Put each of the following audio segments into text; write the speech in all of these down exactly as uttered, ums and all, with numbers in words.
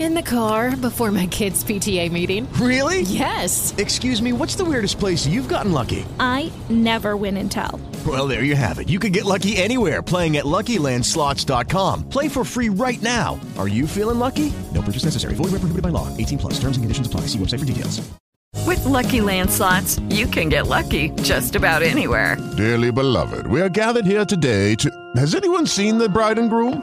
In the car, before my kids' P T A meeting. Really? Yes. Excuse me, what's the weirdest place you've gotten lucky? I never win and tell. Well, there you have it. You can get lucky anywhere, playing at Lucky Land Slots dot com. Play for free right now. Are you feeling lucky? No purchase necessary. Void where prohibited by law. eighteen plus. Terms and conditions apply. See website for details. With Lucky Land Slots, you can get lucky just about anywhere. Dearly beloved, we are gathered here today to... Has anyone seen the bride and groom?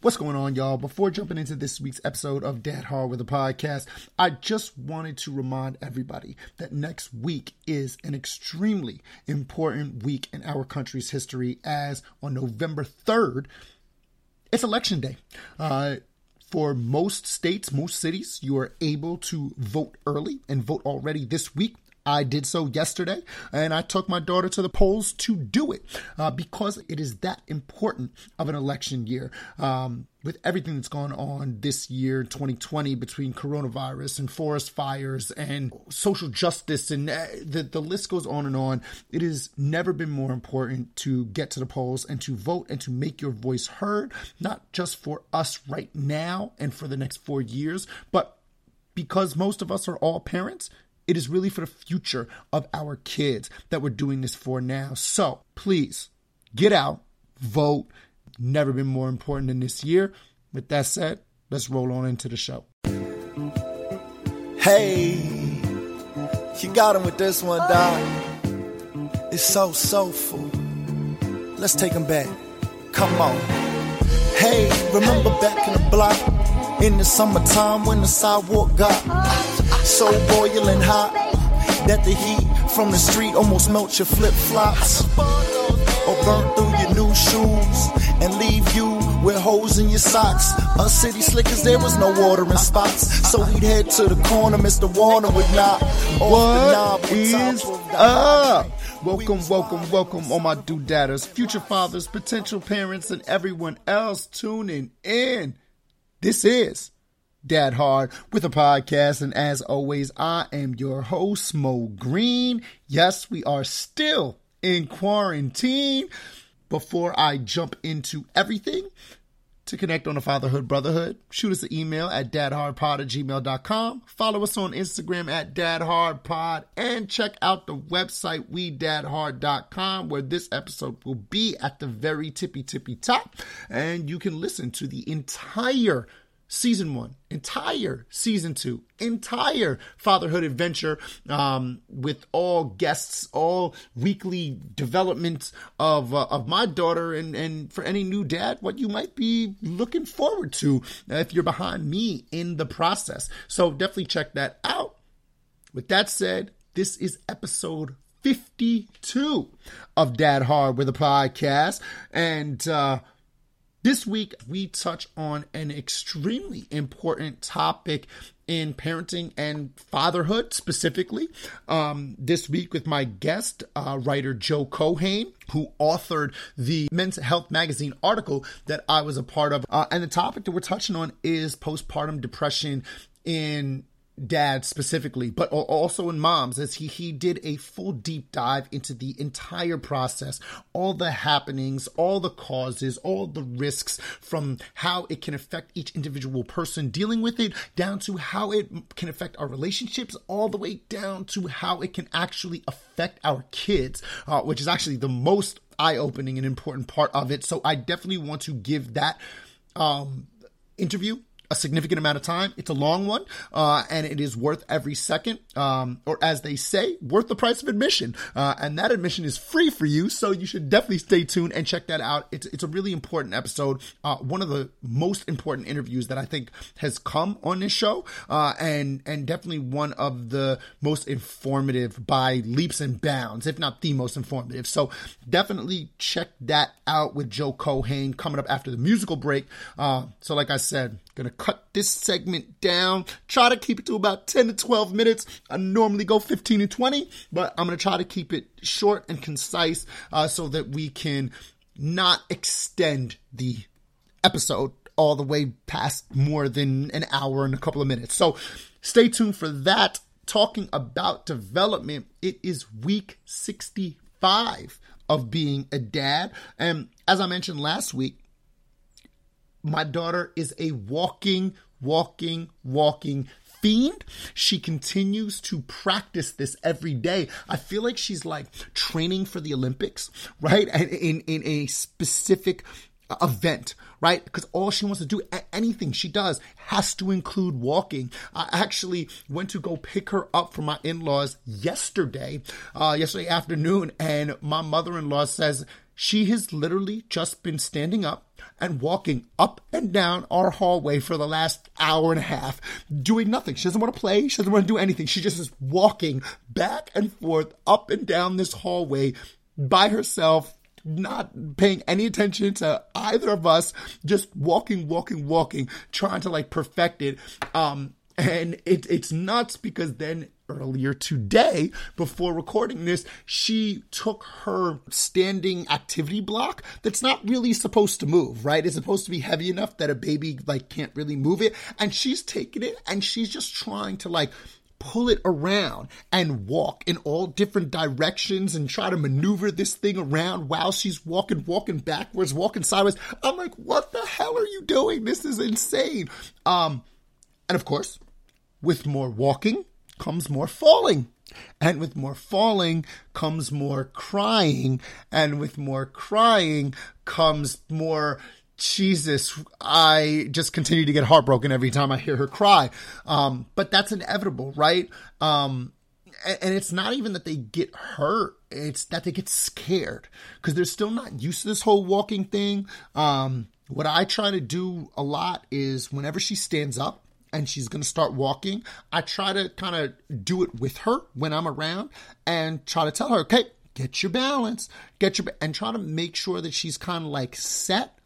What's going on, y'all? Before jumping into this week's episode of Dad Hard with a Podcast, I just wanted to remind everybody that next week is an extremely important week in our country's history, as on November third, it's Election Day. Uh, For most states, most cities, you are able to vote early and vote already this week. I did so yesterday, and I took my daughter to the polls to do it uh, because it is that important of an election year. Um, with everything that's gone on this year, twenty twenty, between coronavirus and forest fires and social justice, and the, the list goes on and on. It has never been more important to get to the polls and to vote and to make your voice heard, not just for us right now and for the next four years, but because most of us are all parents. It is really for the future of our kids that we're doing this for now. So please get out, vote. Never been more important than this year. With that said, let's roll on into the show. Hey, you got him with this one, Doc. It's so soulful. Let's take him back. Come on. Hey, remember back in the block in the summertime when the sidewalk got so boiling hot that the heat from the street almost melts your flip-flops or burn through your new shoes and leave you with holes in your socks. Us city slickers, there was no watering spots, so we'd head to the corner. Mister Warner would knock. What is up? Welcome, welcome, welcome all my do-dadders, future fathers, potential parents, and everyone else tuning in. This is Dad Hard with a Podcast, and as always, I am your host, Mo Green. Yes, we are still in quarantine. Before I jump into everything, to connect on the Fatherhood Brotherhood, shoot us an email at dad hard pod at gmail dot com. Follow us on Instagram at dad hard pod, and check out the website we dad hard dot com, where this episode will be at the very tippy tippy top, and you can listen to the entire Season one, entire season two, entire fatherhood adventure um, with all guests, all weekly developments of uh, of my daughter, and, and for any new dad, what you might be looking forward to if you're behind me in the process. So definitely check that out. With that said, this is episode fifty-two of Dad Hard with a Podcast, and uh this week, we touch on an extremely important topic in parenting and fatherhood specifically. Um, this week with my guest, uh, writer Joe Keohane, who authored the Men's Health Magazine article that I was a part of. Uh, and the topic that we're touching on is postpartum depression in dads specifically, but also in moms, as he, he did a full deep dive into the entire process, all the happenings, all the causes, all the risks, from how it can affect each individual person dealing with it, down to how it can affect our relationships, all the way down to how it can actually affect our kids, uh, which is actually the most eye-opening and important part of it. So I definitely want to give that um, interview a significant amount of time. It's a long one, uh, and it is worth every second, um, or as they say, worth the price of admission. Uh, and that admission is free for you, so you should definitely stay tuned and check that out. It's it's a really important episode, uh, one of the most important interviews that I think has come on this show, uh, and and definitely one of the most informative by leaps and bounds, if not the most informative. So definitely check that out with Joe Keohane coming up after the musical break. Uh, so like I said, gonna cut this segment down, try to keep it to about ten to twelve minutes. I normally go fifteen to twenty, but I'm going to try to keep it short and concise uh, so that we can not extend the episode all the way past more than an hour and a couple of minutes. So stay tuned for that. Talking about development, it is week sixty-five of being a dad. And as I mentioned last week, my daughter is a walking, walking, walking fiend. She continues to practice this every day. I feel like she's like training for the Olympics, right? In in a specific event, right? Because all she wants to do, anything she does, has to include walking. I actually went to go pick her up from my in-laws yesterday, uh, yesterday afternoon, and my mother-in-law says she has literally just been standing up and walking up and down our hallway for the last hour and a half, doing nothing. She doesn't want to play. She doesn't want to do anything. She just is walking back and forth, up and down this hallway by herself, not paying any attention to either of us, just walking, walking, walking, trying to like perfect it. Um, and it, it's nuts because then earlier today, before recording this, she took her standing activity block that's not really supposed to move, right? It's supposed to be heavy enough that a baby like can't really move it. And she's taking it and she's just trying to like pull it around and walk in all different directions and try to maneuver this thing around while she's walking, walking backwards, walking sideways. I'm like, what the hell are you doing? This is insane. Um, and of course, with more walking comes more falling, and with more falling comes more crying, and with more crying comes more, Jesus, I just continue to get heartbroken every time I hear her cry. Um, but that's inevitable, right? Um, and, and it's not even that they get hurt, it's that they get scared, because they're still not used to this whole walking thing. Um, what I try to do a lot is whenever she stands up and she's going to start walking, I try to kind of do it with her when I'm around and try to tell her, okay, get your balance, get your, ba-, and try to make sure that she's kind of like set,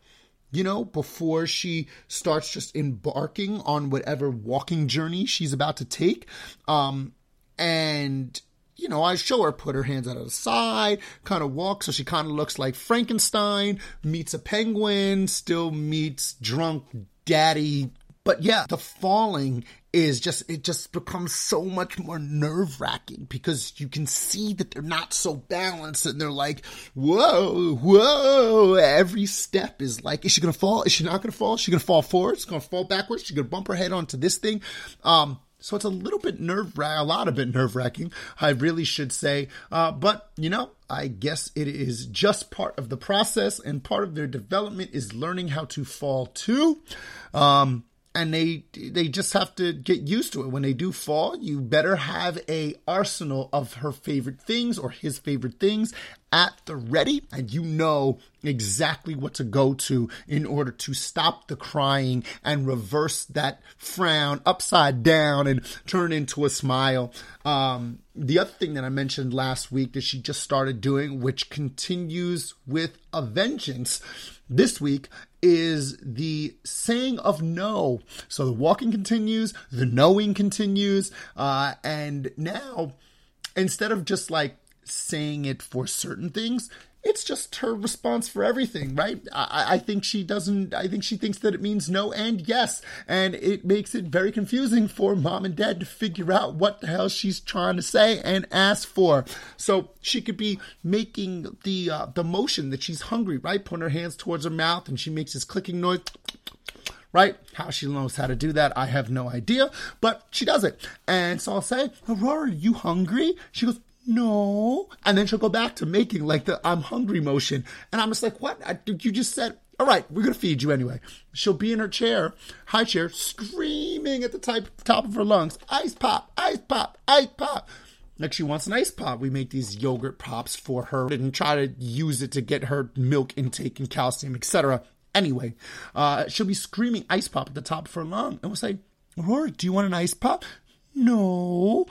you know, before she starts just embarking on whatever walking journey she's about to take. Um, and, you know, I show her put her hands out of the side, kind of walk. So she kind of looks like Frankenstein meets a penguin, still meets drunk daddy. But yeah, the falling is just, it just becomes so much more nerve wracking because you can see that they're not so balanced and they're like, whoa, whoa. Every step is like, is she going to fall? Is she not going to fall? Is she going to fall forward? She's going to fall backwards. She's going to bump her head onto this thing. Um, so it's a little bit nerve wracking, a lot of bit nerve wracking, I really should say. Uh, but you know, I guess it is just part of the process, and part of their development is learning how to fall too. Um, And they they just have to get used to it. When they do fall, you better have a arsenal of her favorite things or his favorite things at the ready. And you know exactly what to go to in order to stop the crying and reverse that frown upside down and turn into a smile. Um, the other thing that I mentioned last week that she just started doing, which continues with a vengeance this week, is the saying of no. So the walking continues, the knowing continues, uh, and now instead of just like saying it for certain things, It's just her response for everything, right? I, I think she doesn't, I think she thinks that it means no and yes. And it makes it very confusing for mom and dad to figure out what the hell she's trying to say and ask for. So she could be making the, uh, the motion that she's hungry, right? Putting her hands towards her mouth and she makes this clicking noise. Right? How she knows how to do that, I have no idea, but she does it. And so I'll say, Aurora, are you hungry? She goes, no. And then she'll go back to making like the I'm hungry motion. And I'm just like, what? I, you just said, all right, we're going to feed you anyway. She'll be in her chair, high chair, screaming at the type, top of her lungs, ice pop, ice pop, ice pop. Like she wants an ice pop. We make these yogurt pops for her and try to use it to get her milk intake and calcium, et cetera. Anyway, uh, she'll be screaming ice pop at the top of her lung. And we'll say, Aurora, do you want an ice pop? No.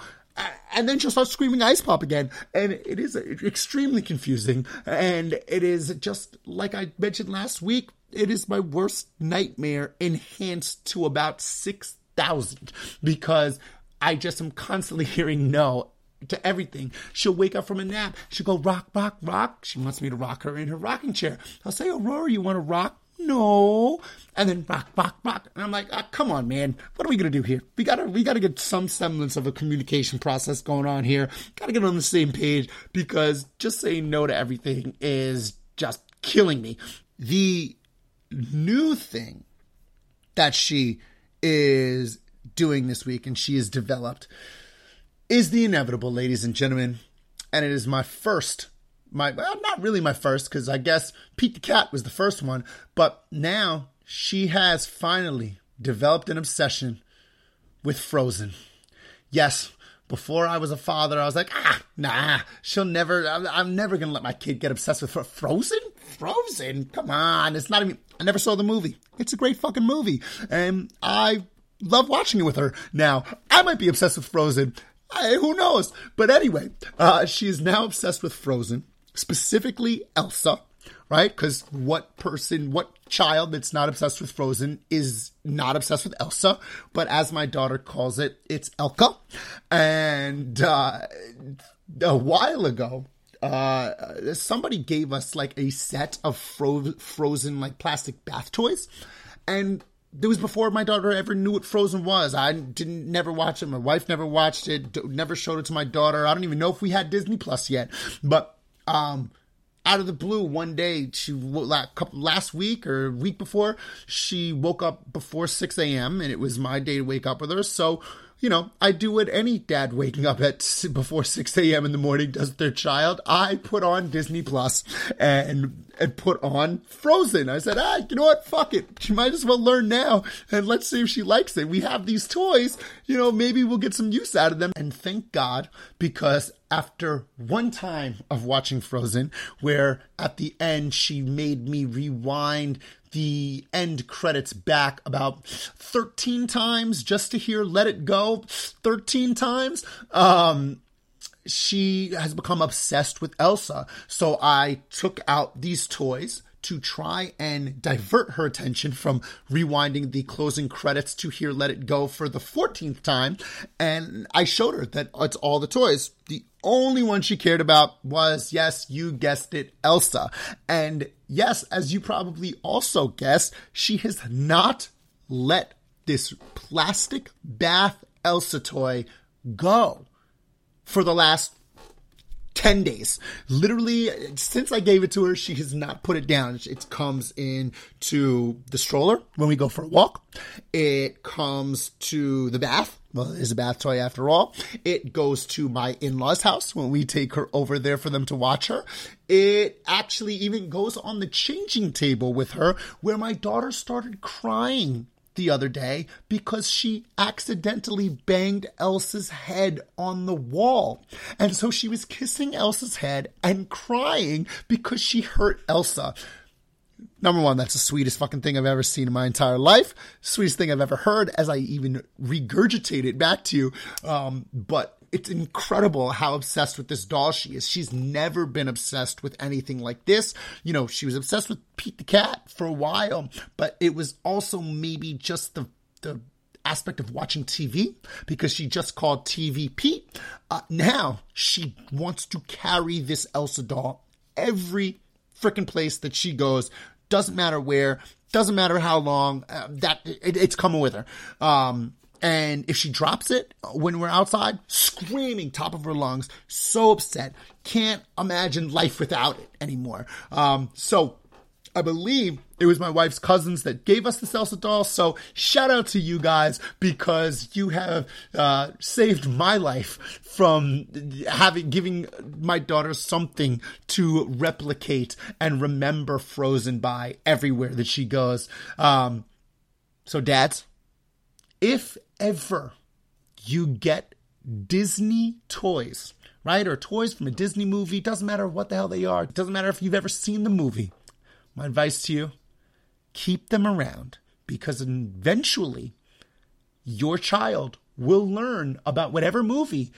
And then she'll start screaming ice pop again. And it is extremely confusing. And it is just, like I mentioned last week, it is my worst nightmare enhanced to about six thousand. Because I just am constantly hearing no to everything. She'll wake up from a nap. She'll go rock, rock, rock. She wants me to rock her in her rocking chair. I'll say, Aurora, you want to rock? No. And then rock, rock, rock. And I'm like, oh, come on, man. What are we going to do here? We got to we gotta get some semblance of a communication process going on here. Got to get on the same page because just saying no to everything is just killing me. The new thing that she is doing this week and she has developed is the inevitable, ladies and gentlemen. And it is my first My, well, not really my first, because I guess Pete the Cat was the first one. But now she has finally developed an obsession with Frozen. Yes, before I was a father, I was like, ah, nah, she'll never, I'm, I'm never going to let my kid get obsessed with Frozen. Frozen? Come on. It's not even, I never saw the movie. It's a great fucking movie. And I love watching it with her. Now, I might be obsessed with Frozen. I, who knows? But anyway, uh, she is now obsessed with Frozen. Specifically Elsa, right? Because what person, what child that's not obsessed with Frozen is not obsessed with Elsa. But as my daughter calls it, it's Elka. And uh, a while ago, uh, somebody gave us like a set of fro- Frozen like plastic bath toys. And it was before my daughter ever knew what Frozen was. I didn't never watch it. My wife never watched it, never showed it to my daughter. I don't even know if we had Disney Plus yet. But Um, out of the blue, one day, she like couple last week or week before, she woke up before six a.m. and it was my day to wake up with her. So, you know, I do what any dad waking up at before six a.m. in the morning does with their child. I put on Disney Plus and and put on Frozen. I said, ah, you know what? Fuck it. She might as well learn now and let's see if she likes it. We have these toys, you know, maybe we'll get some use out of them. And thank God, because after one time of watching Frozen, where at the end she made me rewind the end credits back about thirteen times just to hear Let It Go thirteen times, um, she has become obsessed with Elsa. So I took out these toys to try and divert her attention from rewinding the closing credits to hear Let It Go for the fourteenth time. And I showed her that it's all the toys. The only one she cared about was, yes, you guessed it, Elsa. And yes, as you probably also guessed, she has not let this plastic bath Elsa toy go for the last ten days. Literally, since I gave it to her, she has not put it down. It comes in to the stroller when we go for a walk. It comes to the bath. Well, it is a bath toy after all. It goes to my in-laws' house when we take her over there for them to watch her. It actually even goes on the changing table with her, where my daughter started crying the other day because she accidentally banged Elsa's head on the wall. And so she was kissing Elsa's head and crying because she hurt Elsa. Number one, that's the sweetest fucking thing I've ever seen in my entire life. Sweetest thing I've ever heard, as I even regurgitate it back to you. Um, but it's incredible how obsessed with this doll she is. She's never been obsessed with anything like this. You know, she was obsessed with Pete the Cat for a while, but it was also maybe just the the aspect of watching T V, because she just called T V Pete. Uh, now she wants to carry this Elsa doll every freaking place that she goes. Doesn't matter where, doesn't matter how long, uh, that it, it's coming with her. Um, and if she drops it when we're outside, screaming top of her lungs, so upset, can't imagine life without it anymore. Um, so I believe it was my wife's cousins that gave us the Elsa doll. So shout out to you guys, because you have uh, saved my life from having giving my daughter something to replicate and remember Frozen by everywhere that she goes. Um, so dads, if ever you get Disney toys, right? Or toys from a Disney movie, doesn't matter what the hell they are. It doesn't matter if you've ever seen the movie. My advice to you, keep them around, because eventually your child will learn about whatever movie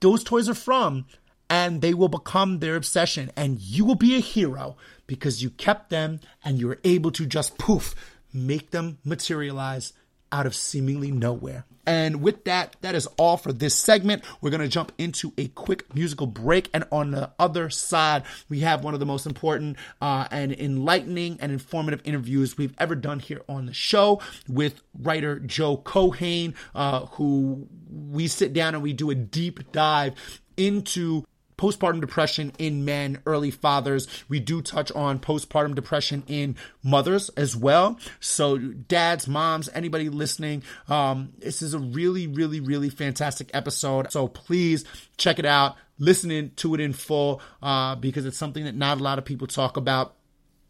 those toys are from, and they will become their obsession, and you will be a hero because you kept them and you were able to just poof, make them materialize out of seemingly nowhere. And with that, that is all for this segment. We're going to jump into a quick musical break. And on the other side, we have one of the most important uh, and enlightening and informative interviews we've ever done here on the show with writer Joe Keohane, uh, who we sit down and we do a deep dive into postpartum depression in men, early fathers. We do touch on postpartum depression in mothers as well. So dads, moms, anybody listening, um, this is a really, really, really fantastic episode. So please check it out. Listen to it in full uh, because it's something that not a lot of people talk about,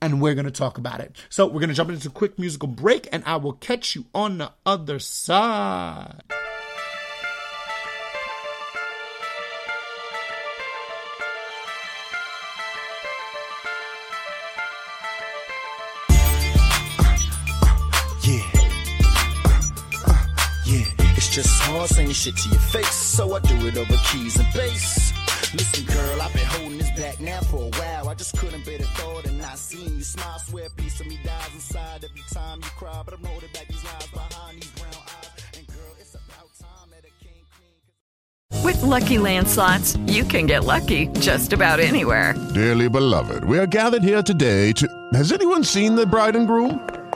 and we're going to talk about it. So we're going to jump into a quick musical break, and I will catch you on the other side. Just hard saying shit to your face, so I do it over keys and bass. Listen, girl, I've been holding this back now for a while. I just couldn't bear the thought of not seeing you smile. Swear a piece of me dies inside every time you cry, but I'm holding back these lies behind these brown eyes. And girl, it's about time that it came clean. With Lucky Land Slots, you can get lucky just about anywhere. Dearly beloved, we are gathered here today to... Has anyone seen the bride and groom?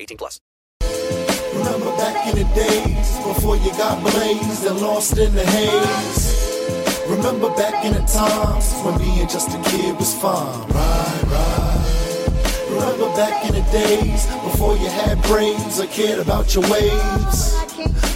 eighteen plus. Remember back in the days before you got blazed and lost in the haze. Remember back in the times when being just a kid was fun. Right, right. Remember back in the days before you had brains or cared about your ways.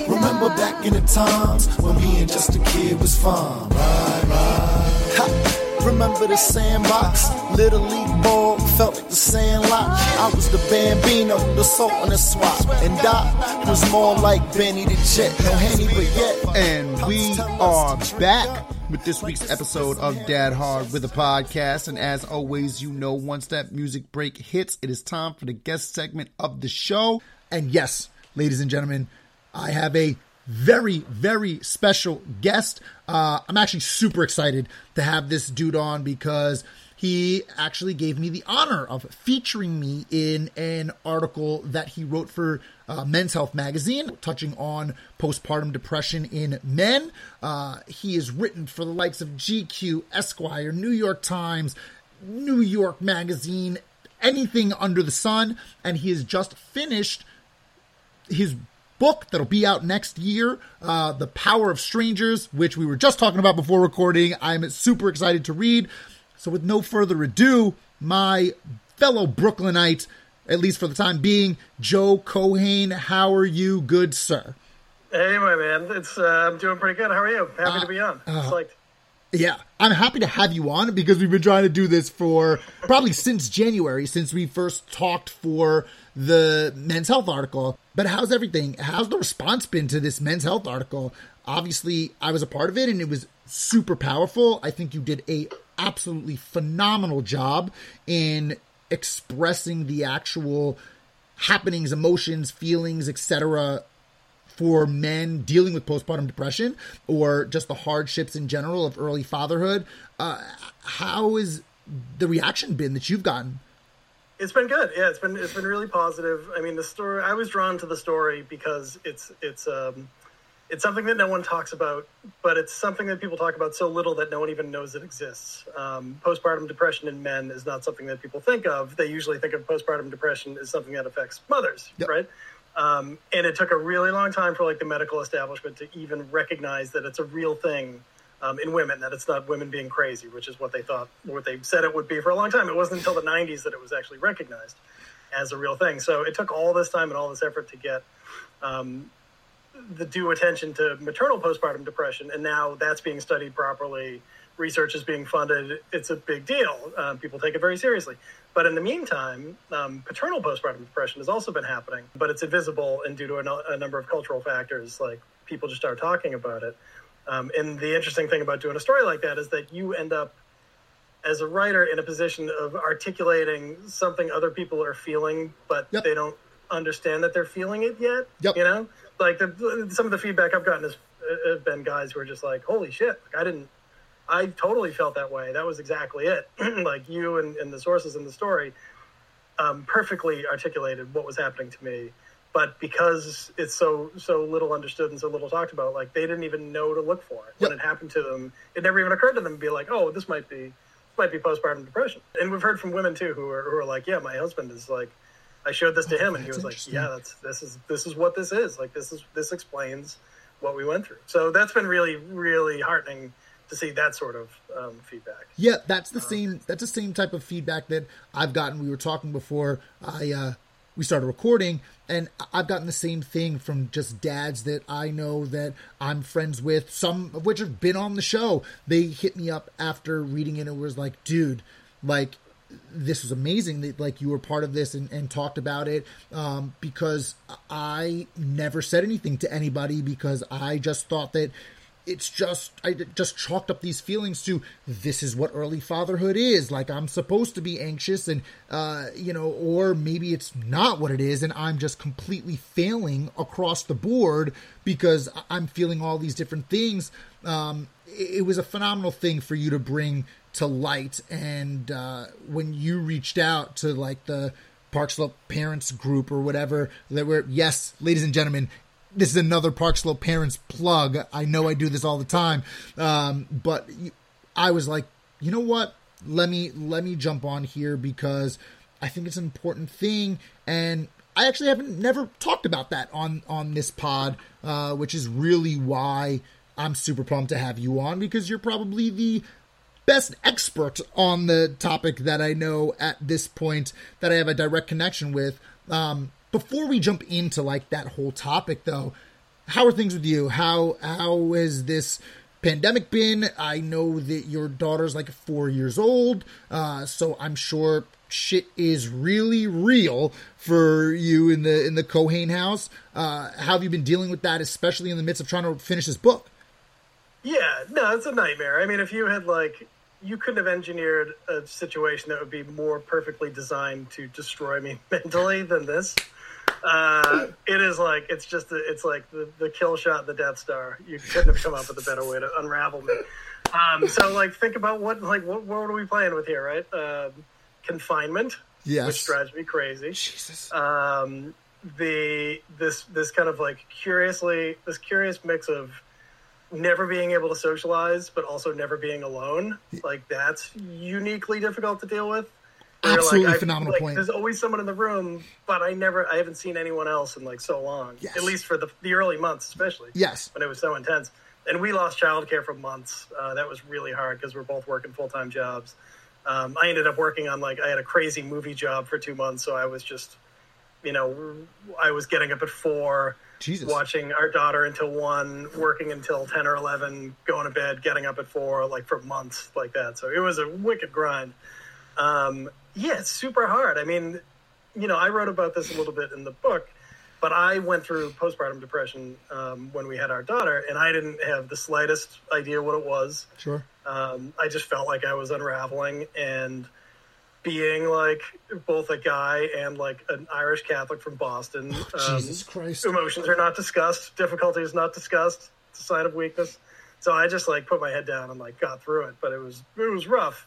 Remember back in the times when being just a kid was fun. Right, right. Ha. Remember the sandbox, little league ball, felt like the sandlot. I was the bambino, the salt and the swap, and Doc was more like Benny the Jet. No Henny, but yet. And we are back with this week's episode of Dad Hard with a Podcast. And as always, you know, once that music break hits, it is time for the guest segment of the show. And yes, ladies and gentlemen, I have a very, very special guest. Uh, I'm actually super excited to have this dude on because he actually gave me the honor of featuring me in an article that he wrote for uh, Men's Health Magazine, touching on postpartum depression in men. Uh, he has written for the likes of G Q, Esquire, New York Times, New York Magazine, anything under the sun. And he has just finished his book that'll be out next year, uh, The Power of Strangers, which we were just talking about before recording. I'm super excited to read. So with no further ado, my fellow Brooklynite, at least for the time being, Joe Keohane, how are you, good sir? Anyway, man, it's uh, I'm doing pretty good. How are you? Happy uh, to be on. Uh, it's like, yeah, I'm happy to have you on because we've been trying to do this for probably since January, since we first talked for the Men's Health article. But how's everything? How's the response been to this Men's Health article? Obviously, I was a part of it, and it was super powerful. I think you did a absolutely phenomenal job in expressing the actual happenings, emotions, feelings, et cetera, for men dealing with postpartum depression or just the hardships in general of early fatherhood. Uh, how has the reaction been that you've gotten? It's been good. Yeah, it's been it's been really positive. I mean, the story. I was drawn to the story because it's it's um, it's something that no one talks about, but it's something that people talk about so little that no one even knows it exists. Um, postpartum depression in men is not something that people think of. They usually think of postpartum depression as something that affects mothers, yep. right? Um, and it took a really long time for like the medical establishment to even recognize that it's a real thing um, in women, that it's not women being crazy, which is what they thought, what they said it would be for a long time. It wasn't until the nineties that it was actually recognized as a real thing. So it took all this time and all this effort to get um, the due attention to maternal postpartum depression. And now that's being studied properly. Research is being funded. It's a big deal. Uh, people take it very seriously. But in the meantime, um, paternal postpartum depression has also been happening, but it's invisible and due to a, no- a number of cultural factors, like people just aren't talking about it. Um, and the interesting thing about doing a story like that is that you end up as a writer in a position of articulating something other people are feeling, but yep. they don't understand that they're feeling it yet. Yep. You know, like the, some of the feedback I've gotten has uh, been guys who are just like, holy shit, I didn't. I totally felt that way. That was exactly it. Like you and, and the sources in the story um, perfectly articulated what was happening to me. But because it's so so little understood and so little talked about, like they didn't even know to look for it. When yep. it happened to them, it never even occurred to them to be like, oh, this might be this might be postpartum depression. And we've heard from women too who are, who are like, yeah, my husband is like, I showed this to oh, him and he was like, yeah, that's this is this is what this is. Like this is this explains what we went through. So that's been really really heartening to see that sort of um, feedback. Yeah, that's the um, same. That's the same type of feedback that I've gotten. We were talking before I uh, we started recording, and I've gotten the same thing from just dads that I know that I'm friends with, some of which have been on the show. They hit me up after reading it and it was like, dude, like this was amazing that like you were part of this and, and talked about it um, because I never said anything to anybody because I just thought that it's just, I just chalked up these feelings to, this is what early fatherhood is. Like I'm supposed to be anxious and, uh, you know, or maybe it's not what it is. And I'm just completely failing across the board because I'm feeling all these different things. Um, it, it was a phenomenal thing for you to bring to light. And uh, when you reached out to like the Park Slope Parents group or whatever, that were, yes, ladies and gentlemen, this is another Park Slope Parents plug. I know I do this all the time. Um, but I was like, you know what? Let me, let me jump on here because I think it's an important thing. And I actually haven't never talked about that on, on this pod, uh, which is really why I'm super pumped to have you on because you're probably the best expert on the topic that I know at this point that I have a direct connection with. Um, Before we jump into like that whole topic, though, how are things with you? How how has this pandemic been? I know that your daughter's like four years old, uh, so I'm sure shit is really real for you in the in the Keohane house. Uh, how have you been dealing with that, especially in the midst of trying to finish this book? Yeah, no, it's a nightmare. I mean, if you had like. You couldn't have engineered a situation that would be more perfectly designed to destroy me mentally than this. Uh, it is like, it's just, a, it's like the, the kill shot, the Death Star. You couldn't have come up with a better way to unravel me. Um, so like, think about what, like, what world are we playing with here, right? Uh, confinement, yes. which drives me crazy. Jesus. Um, the, this, this kind of like curiously, this curious mix of, never being able to socialize, but also never being alone. Like that's uniquely difficult to deal with. Absolutely like, phenomenal like, point. There's always someone in the room, but I never, I haven't seen anyone else in like so long, yes. at least for the, the early months, especially yes. when it was so intense. And we lost childcare for months. Uh, that was really hard because we're both working full-time jobs. Um, I ended up working on like, I had a crazy movie job for two months. So I was just you know, I was getting up at four, Jesus. watching our daughter until one, working until ten or eleven, going to bed, getting up at four, like for months like that. So it was a wicked grind. Um, yeah, it's super hard. I mean, you know, I wrote about this a little bit in the book, but I went through postpartum depression um, when we had our daughter, and I didn't have the slightest idea what it was. Sure. Um, I just felt like I was unraveling, and being like both a guy and like an Irish Catholic from Boston. Oh, um, Jesus Christ. Emotions are not discussed. Difficulty is not discussed. It's a sign of weakness. So I just like put my head down and like got through it, but it was, it was rough.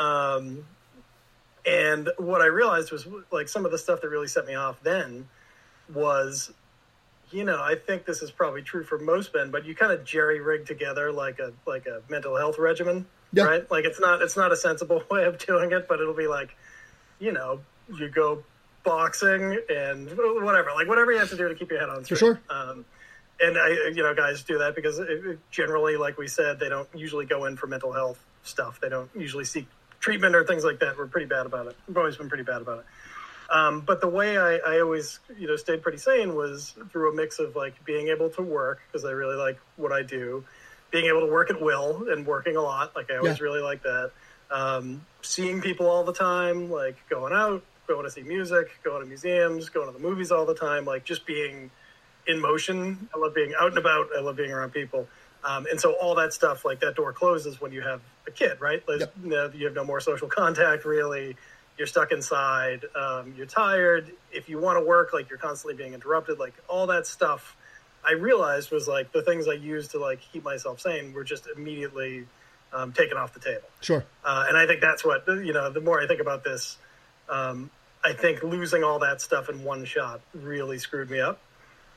Um, and what I realized was like some of the stuff that really set me off then was, you know, I think this is probably true for most men, but you kind of jerry rig together like a, like a mental health regimen. Yeah. Right? Like it's not, it's not a sensible way of doing it, but it'll be like, you know, you go boxing and whatever, like whatever you have to do to keep your head on straight. For sure. Um, and I, you know, guys do that because it, generally, like we said, they don't usually go in for mental health stuff. They don't usually seek treatment or things like that. We're pretty bad about it. We've always been pretty bad about it. Um, but the way I, I always, you know, stayed pretty sane was through a mix of like being able to work, because I really like what I do, being able to work at will and working a lot. Like I always yeah. really like that. Um, seeing people all the time, like going out, going to see music, going to museums, going to the movies all the time, like just being in motion. I love being out and about. I love being around people. Um, and so all that stuff, like that door closes when you have a kid, right? Like, yep. you know, you have no more social contact really. You're stuck inside. Um, you're tired. If you want to work, like you're constantly being interrupted, like all that stuff. I realized was like the things I used to like keep myself sane were just immediately um, taken off the table. Sure. Uh, and I think that's what, you know, the more I think about this, um, I think losing all that stuff in one shot really screwed me up.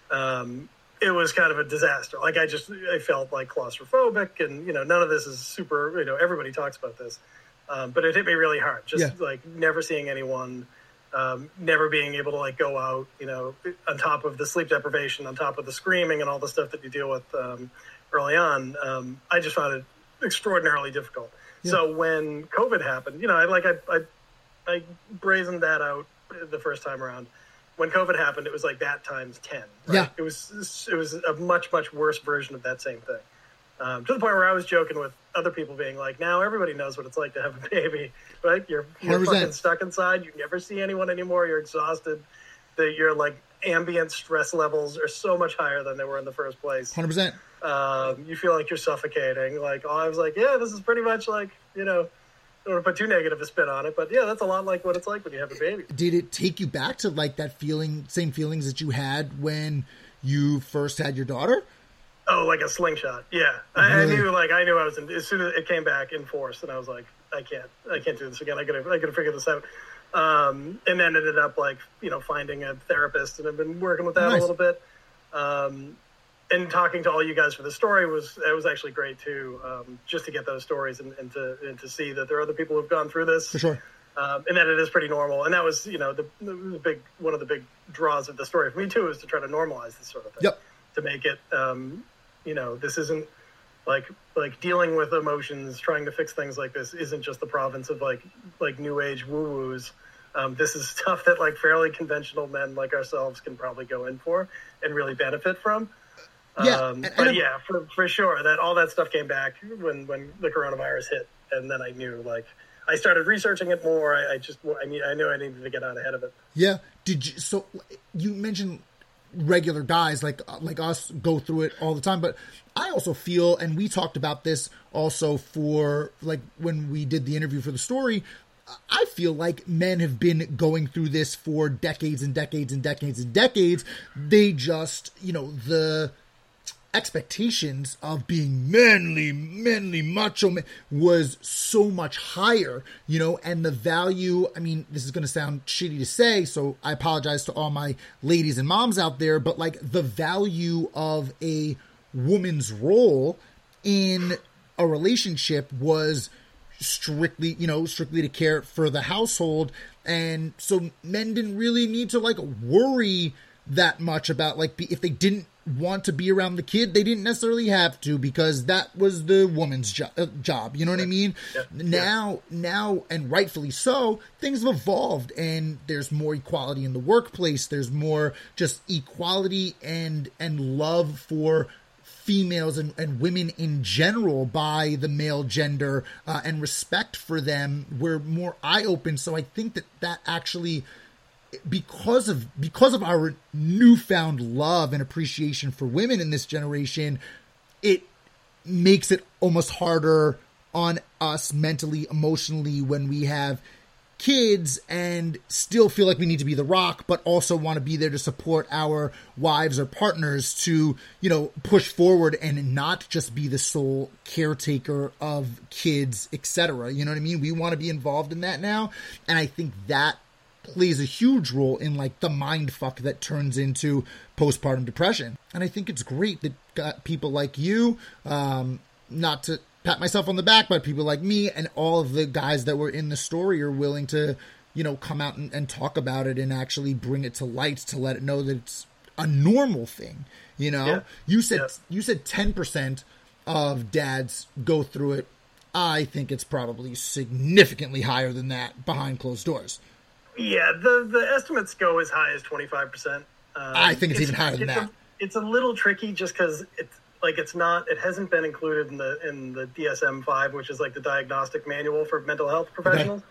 Um, it was kind of a disaster. Like I just, I felt like claustrophobic and, you know, none of this is super, you know, everybody talks about this, um, but it hit me really hard. Just yeah. like never seeing anyone. Um, never being able to like go out, you know, on top of the sleep deprivation, on top of the screaming and all the stuff that you deal with um, early on, um, I just found it extraordinarily difficult. Yeah. So when COVID happened, you know, I like I, I I brazened that out the first time around. When COVID happened, it was like that times ten. Right? Yeah, it was it was a much much worse version of that same thing. Um, to the point where I was joking with other people being like, now everybody knows what it's like to have a baby, right? You're, you're fucking stuck inside. You never see anyone anymore. You're exhausted. The, your like ambient stress levels are so much higher than they were in the first place. one hundred percent. Um, you feel like you're suffocating. Like, oh, I was like, yeah, this is pretty much like, you know, I don't want to put too negative a spin on it, but yeah, that's a lot like what it's like when you have a baby. Did it take you back to like that feeling, same feelings that you had when you first had your daughter? Oh, like a slingshot. Yeah. I, I knew like, I knew I was in, as soon as it came back in force and I was like, I can't, I can't do this again. I gotta, I gotta figure this out. Um, and then ended up like, you know, finding a therapist and I've been working with that nice. a little bit. Um, and talking to all you guys for the story was, it was actually great too. Um, just to get those stories and, and to, and to see that there are other people who've gone through this. For sure. Um, and that it is pretty normal. And that was, you know, the, the big, one of the big draws of the story for me too, is to try to normalize this sort of thing. Yep. To make it, um, you know, this isn't like like dealing with emotions, trying to fix things like this isn't just the province of like like new age woo-woos. Um, this is stuff that like fairly conventional men like ourselves can probably go in for and really benefit from. Yeah, um, and, but and yeah, for, for sure that all that stuff came back when, when the coronavirus hit, and then I knew like I started researching it more. I, I just I mean I knew I needed to get out ahead of it. Yeah. Did you? So you mentioned regular guys like like us go through it all the time, but I also feel, and we talked about this also for like when we did the interview for the story, I feel like men have been going through this for decades and decades and decades and decades. They just, you know, the expectations of being manly, manly, macho man was so much higher, you know, and the value, I mean, this is going to sound shitty to say, so I apologize to all my ladies and moms out there, but like the value of a woman's role in a relationship was strictly, you know, strictly to care for the household. And so men didn't really need to like worry that much about like, if they didn't want to be around the kid, they didn't necessarily have to, because that was the woman's jo- uh, job. You know what I mean? Yeah. Now, now, and rightfully so, things have evolved, and there's more equality in the workplace. There's more just equality and and love for females and, and women in general by the male gender, uh, and respect for them. We're more eye-open. So I think that that actually, because of because of our newfound love and appreciation for women in this generation, it makes it almost harder on us mentally, emotionally, when we have kids and still feel like we need to be the rock, but also want to be there to support our wives or partners to, you know, push forward and not just be the sole caretaker of kids, et cetera. You know what I mean? We want to be involved in that now. And I think that plays a huge role in like the mind fuck that turns into postpartum depression. And I think it's great that got people like you, um, not to pat myself on the back, but people like me and all of the guys that were in the story are willing to, you know, come out and, and talk about it and actually bring it to light to let it know that it's a normal thing. You know, yeah. you said, yeah. you said ten percent of dads go through it. I think it's probably significantly higher than that behind closed doors. Yeah, the, the estimates go as high as twenty-five percent. Um, I think it's, it's even higher than it's that. A, it's a little tricky just because it's like it's not, it hasn't been included in the in the D S M five, which is like the Diagnostic Manual for Mental Health Professionals.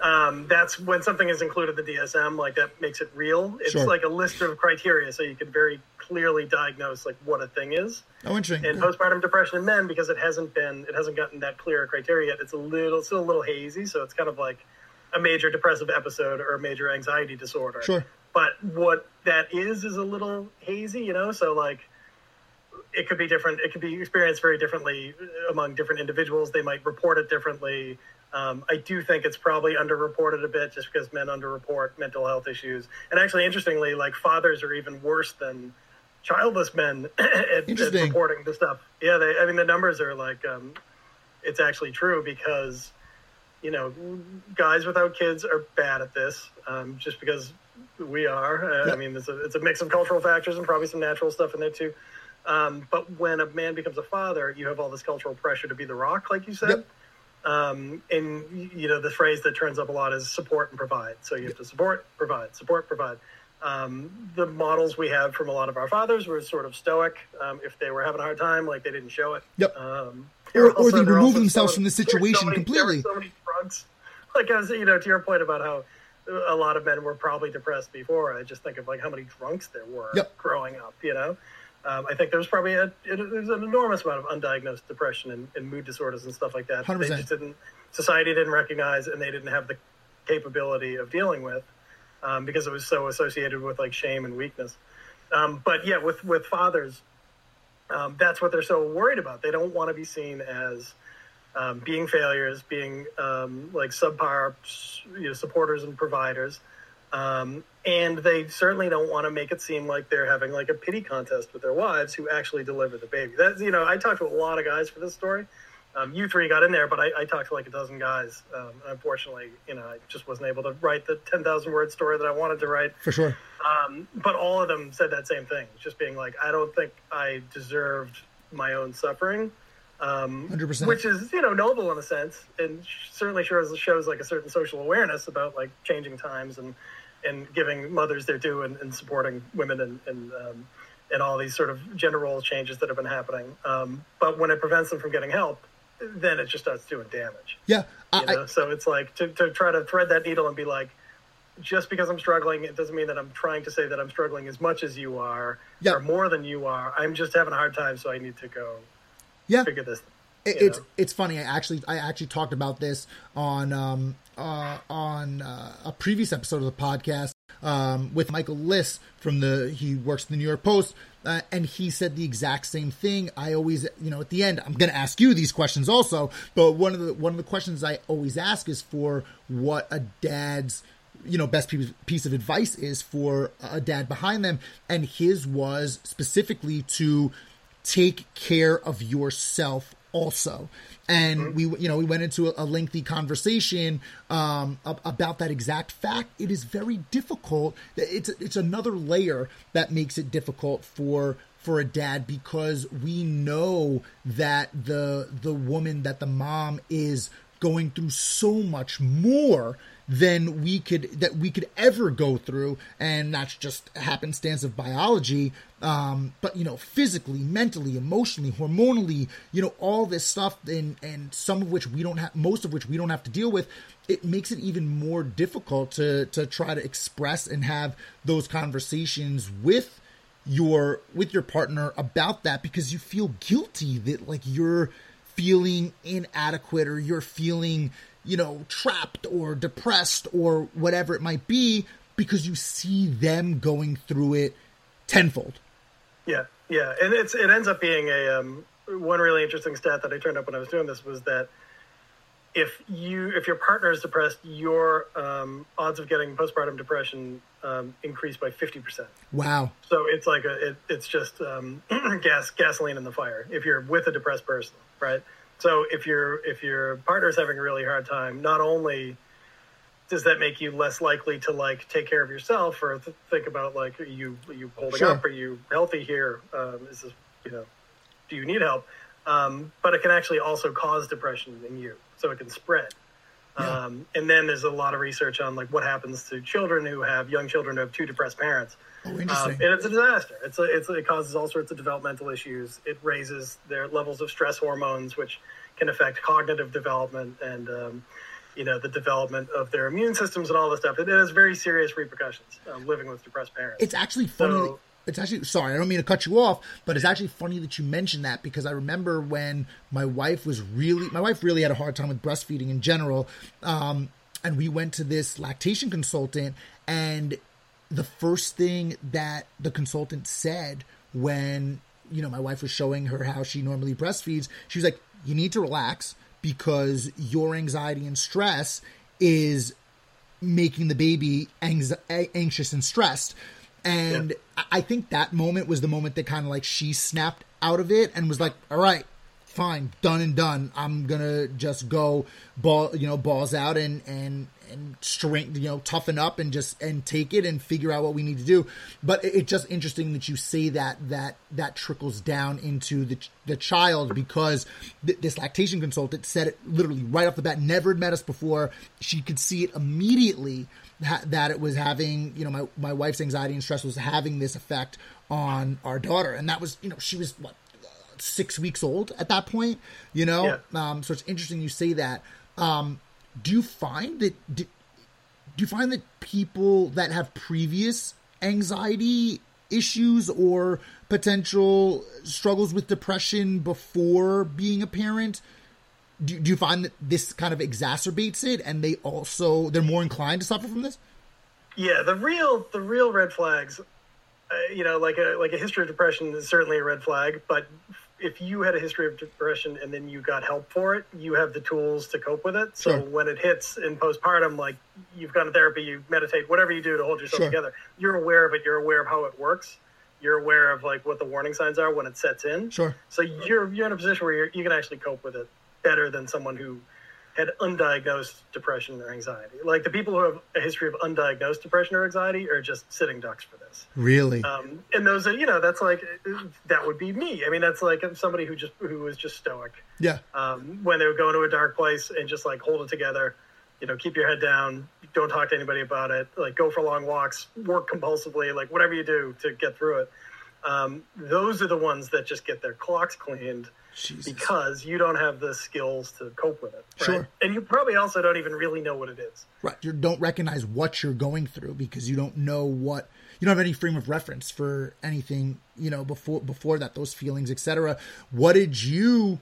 Okay. Um, that's when something is included in the D S M, like that makes it real. It's sure. like a list of criteria, so you can very clearly diagnose like what a thing is. Oh, interesting. And cool. Postpartum depression in men, because it hasn't been, it hasn't gotten that clear a criteria yet. It's a little, still a little hazy, so it's kind of like a major depressive episode or a major anxiety disorder. Sure. But what that is is a little hazy, you know? So, like, it could be different. It could be experienced very differently among different individuals. They might report it differently. Um, I do think it's probably underreported a bit just because men underreport mental health issues. And actually, interestingly, like, fathers are even worse than childless men at, at reporting this stuff. Yeah, they, I mean, the numbers are, like, um, it's actually true because... You know, guys without kids are bad at this, um, just because we are. Uh, yeah. I mean, it's a, it's a mix of cultural factors and probably some natural stuff in there, too. Um, but when a man becomes a father, you have all this cultural pressure to be the rock, like you said. Yeah. Um, and, you know, the phrase that turns up a lot is support and provide. So you have yeah. to support, provide, support, provide. Um, the models we have from a lot of our fathers were sort of stoic. Um, if they were having a hard time, like they didn't show it. Yep. Um, or, also, or they remove themselves so, from the situation so many, completely. There were so many drugs. Like I was, you know, to your point about how a lot of men were probably depressed before. I just think of like how many drunks there were yep. growing up, you know? Um, I think there was probably a, it, there was an enormous amount of undiagnosed depression and, and mood disorders and stuff like that. one hundred percent. They just didn't, society didn't recognize and they didn't have the capability of dealing with. Um, because it was so associated with like shame and weakness. Um, but yeah, with, with fathers, um, that's what they're so worried about. They don't want to be seen as um, being failures, being um, like subpar, you know, supporters and providers. Um, and they certainly don't want to make it seem like they're having like a pity contest with their wives who actually deliver the baby. That's, you know, I talked to a lot of guys for this story. Um, you three got in there, but I, I talked to like a dozen guys. Um, unfortunately, you know, I just wasn't able to write the ten thousand word story that I wanted to write. For sure. Um, but all of them said that same thing, just being like, I don't think I deserved my own suffering. Um, one hundred percent. Which is, you know, noble in a sense, and certainly shows, shows like a certain social awareness about like changing times and, and giving mothers their due and, and supporting women and, and um, and all these sort of gender role changes that have been happening. Um, but when it prevents them from getting help, then it just starts doing damage. Yeah. I, you know? I, so it's like to, to try to thread that needle and be like, just because I'm struggling, it doesn't mean that I'm trying to say that I'm struggling as much as you are yeah. or more than you are. I'm just having a hard time. So I need to go yeah. figure this. It, it's, know? It's funny. I actually, I actually talked about this on, um, uh, on uh, a previous episode of the podcast um, with Michael Addis from the, he works in the New York Post. Uh, and he said the exact same thing. I always, you know, at the end, I'm going to ask you these questions also. But one of the one of the questions I always ask is for what a dad's, you know, best piece of advice is for a dad behind them. And his was specifically to take care of yourself also. And we, you know, we went into a lengthy conversation um, about that exact fact. It is very difficult. It's it's another layer that makes it difficult for for a dad, because we know that the the woman, that the mom is going through so much more than we could that we could ever go through, and that's just happenstance of biology. Um, but you know, physically, mentally, emotionally, hormonally, you know, all this stuff, and and some of which we don't have, most of which we don't have to deal with. It makes it even more difficult to to try to express and have those conversations with your with your partner about that, because you feel guilty that like you're feeling inadequate, or you're feeling, you know, trapped or depressed or whatever it might be, because you see them going through it tenfold. Yeah. Yeah. And it's, it ends up being a, um, one really interesting stat that I turned up when I was doing this was that if you, if your partner is depressed, your, um, odds of getting postpartum depression, um, increase by fifty percent. Wow. So it's like a, it, it's just, um, gas, gasoline in the fire if you're with a depressed person, right? So if your, if your partner is having a really hard time, not only does that make you less likely to like take care of yourself or th- think about like, are you, are you holding sure. up? Are you healthy here? Um, is this, you know, do you need help? Um, but it can actually also cause depression in you. So it can spread. Yeah. Um, and then there's a lot of research on like what happens to children who have young children who have two depressed parents. Oh, interesting. Um, and it's a disaster. It's a, it's a, it causes all sorts of developmental issues. It raises their levels of stress hormones, which can affect cognitive development and, um, you know, the development of their immune systems and all this stuff. It has very serious repercussions um, living with depressed parents. It's actually funny. So, that, it's actually, sorry, I don't mean to cut you off, but it's actually funny that you mentioned that, because I remember when my wife was really, my wife really had a hard time with breastfeeding in general. Um, and we went to this lactation consultant, and the first thing that the consultant said when, you know, my wife was showing her how she normally breastfeeds, she was like, you need to relax because your anxiety and stress is making the baby ang- anxious and stressed. And yeah. I think that moment was the moment that kind of like she snapped out of it and was like, all right, fine, done and done. I'm going to just go ball, you know, balls out and, and, and strength, you know, toughen up and just, and take it and figure out what we need to do. But it's it just interesting that you say that, that, that trickles down into the the child, because th- this lactation consultant said it literally right off the bat, never had met us before. She could see it immediately ha- that it was having, you know, my, my wife's anxiety and stress was having this effect on our daughter. And that was, you know, she was what, six weeks old at that point, you know? Yeah. Um, so it's interesting you say that. Um, Do you find that do, do you find that people that have previous anxiety issues or potential struggles with depression before being a parent, do, do you find that this kind of exacerbates it, and they also they're more inclined to suffer from this? Yeah, the real the real red flags, uh, you know, like a like a history of depression is certainly a red flag, but if you had a history of depression and then you got help for it, you have the tools to cope with it. So sure. when it hits in postpartum, like you've gone to therapy, you meditate, whatever you do to hold yourself sure. together, you're aware of it. You're aware of how it works. You're aware of like what the warning signs are when it sets in. Sure. So you're, you're in a position where you're, you can actually cope with it better than someone who had undiagnosed depression or anxiety. Like the people who have a history of undiagnosed depression or anxiety are just sitting ducks for this. Really? Um, and those are, you know, that's like, that would be me. I mean, that's like somebody who just, who was just stoic. Yeah. Um, when they would go into a dark place and just like hold it together, you know, keep your head down, don't talk to anybody about it, like go for long walks, work compulsively, like whatever you do to get through it. Um, those are the ones that just get their clocks cleaned. Jesus. Because you don't have the skills to cope with it, right? Sure. And you probably also don't even really know what it is. Right. You don't recognize what you're going through because you don't know what you don't have any frame of reference for anything, you know, before before that, those feelings, et cetera. What did you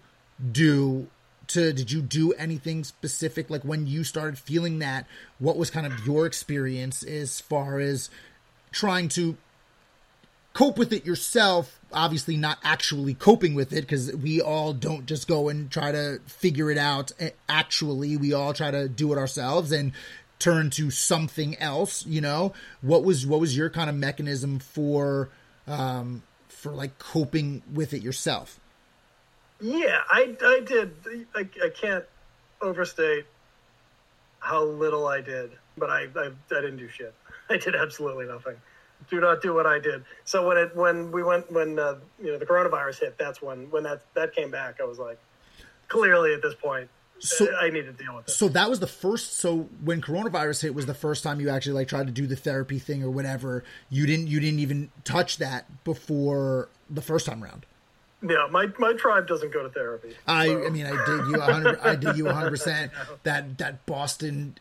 do to did you do anything specific, like when you started feeling that? What was kind of your experience as far as trying to cope with it yourself, obviously not actually coping with it, because we all don't just go and try to figure it out. Actually, we all try to do it ourselves and turn to something else. You know, what was, what was your kind of mechanism for, um, for like coping with it yourself? Yeah, I, I did. I, I can't overstate how little I did, but I, I, I didn't do shit. I did absolutely nothing. do not do what I did. So when it when we went when uh, you know the coronavirus hit, that's when when that that came back. I was like, clearly at this point, so, I need to deal with it. So that was the first. So when coronavirus hit was the first time you actually like tried to do the therapy thing or whatever. You didn't you didn't even touch that before the first time around. Yeah, my, my tribe doesn't go to therapy. I so. I mean I dig you one hundred. I dig you one hundred percent. That that Boston.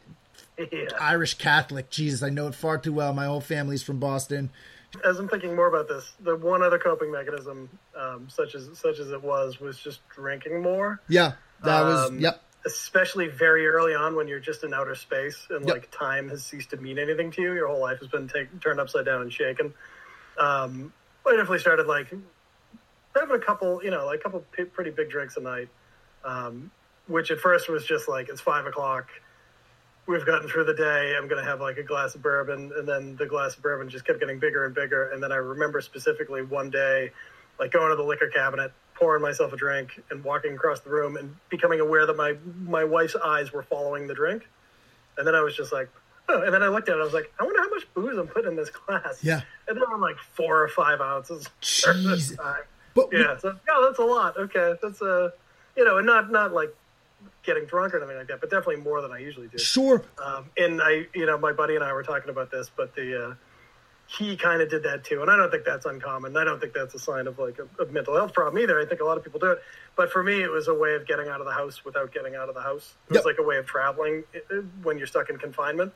Yeah. Irish Catholic. Jesus, I know it far too well. My whole family's from Boston. As I'm thinking more about this, the one other coping mechanism, um, such as such as it was, was just drinking more. Yeah, that um, was, yep. Especially very early on when you're just in outer space and, yep. like, time has ceased to mean anything to you. Your whole life has been take, turned upside down and shaken. Um, I definitely started, like, having a couple, you know, like a couple p- pretty big drinks a night, um, which at first was just, like, it's five o'clock. We've gotten through the day. I'm going to have like a glass of bourbon. And then the glass of bourbon just kept getting bigger and bigger. And then I remember specifically one day, like going to the liquor cabinet, pouring myself a drink and walking across the room and becoming aware that my, my wife's eyes were following the drink. And then I was just like, oh, and then I looked at it. I was like, I wonder how much booze I'm putting in this glass. Yeah. And then I'm like four or five ounces. Jeez. But yeah. We- so yeah, that's a lot. Okay. That's a, uh, you know, and not, not like, getting drunk or anything like that, but definitely more than I usually do. Sure. Um, and I, you know, my buddy and I were talking about this, but the, uh, he kind of did that too. And I don't think that's uncommon. I don't think that's a sign of like a, a mental health problem either. I think a lot of people do it, but for me, it was a way of getting out of the house without getting out of the house. It was yep. like a way of traveling when you're stuck in confinement,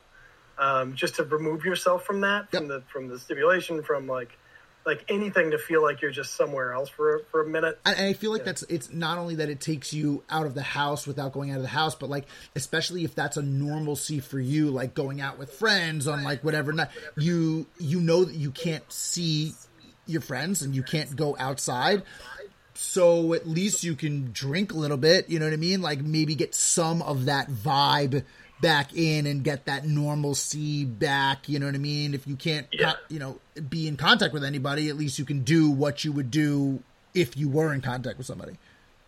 um, just to remove yourself from that, yep. from the, from the stimulation, from like, like anything to feel like you're just somewhere else for, for a minute. And I feel like yeah. that's, it's not only that it takes you out of the house without going out of the house, but like, especially if that's a normalcy for you, like going out with friends on like whatever night, you, you know that you can't see your friends and you can't go outside. So at least you can drink a little bit, you know what I mean? Like maybe get some of that vibe back in and get that normalcy back, you know what I mean? If you can't, yeah. you know, be in contact with anybody, at least you can do what you would do if you were in contact with somebody.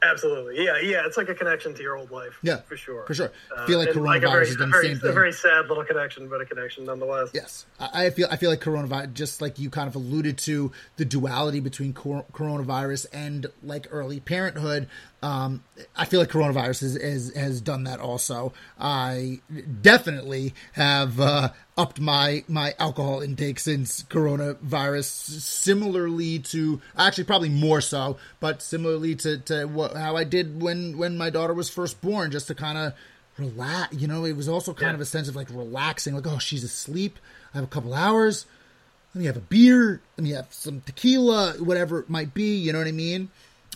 Absolutely. Yeah, yeah. It's like a connection to your old life. Yeah, for sure. For sure. I uh, feel like coronavirus like very, has done the same thing. It's a very sad little connection, but a connection nonetheless. Yes. I, I feel I feel like coronavirus, just like you kind of alluded to, the duality between cor- coronavirus and like early parenthood. Um, I feel like coronavirus is, is, has done that also. I definitely have uh, upped my, my alcohol intake since coronavirus, similarly to, actually probably more so, but similarly to, to what, how I did when, when my daughter was first born, just to kind of relax. You know, it was also kind yeah. of a sense of like relaxing, like, oh, she's asleep. I have a couple hours. Let me have a beer. Let me have some tequila, whatever it might be. You know what I mean?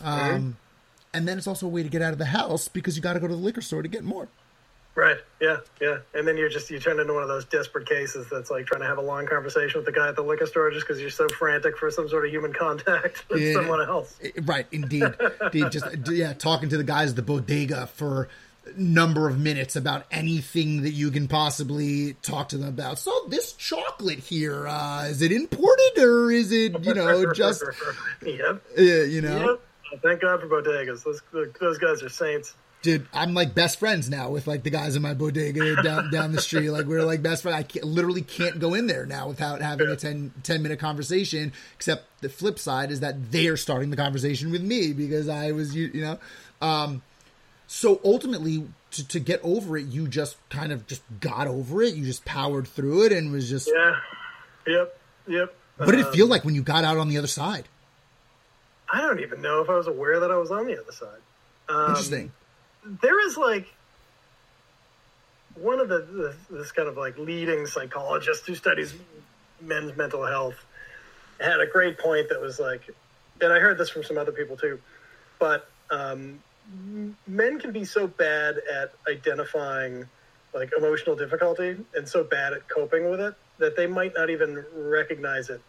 Um, mm-hmm. And then it's also a way to get out of the house because you got to go to the liquor store to get more. Right. Yeah. Yeah. And then you're just, you turn into one of those desperate cases that's like trying to have a long conversation with the guy at the liquor store just because you're so frantic for some sort of human contact with yeah. someone else. Right. Indeed. Indeed. Just, yeah, talking to the guys at the bodega for a number of minutes about anything that you can possibly talk to them about. So this chocolate here, uh, is it imported or is it, you know, just, yep. uh, you know, yep. Thank God for bodegas. Those, those guys are saints. Dude, I'm like best friends now with like the guys in my bodega down, down the street. Like we're like best friends. I can't, literally can't go in there now without having yeah. a ten, ten minute conversation. Except the flip side is that they're starting the conversation with me because I was, you, you know. Um, so ultimately to, to get over it, you just kind of just got over it. You just powered through it and was just. Yeah. Yep. Yep. What did um, it feel like when you got out on the other side? I don't even know if I was aware that I was on the other side. Um, Interesting. There is like one of the, the, this kind of like leading psychologist who studies men's mental health had a great point that was like, and I heard this from some other people too, but um, men can be so bad at identifying like emotional difficulty and so bad at coping with it that they might not even recognize it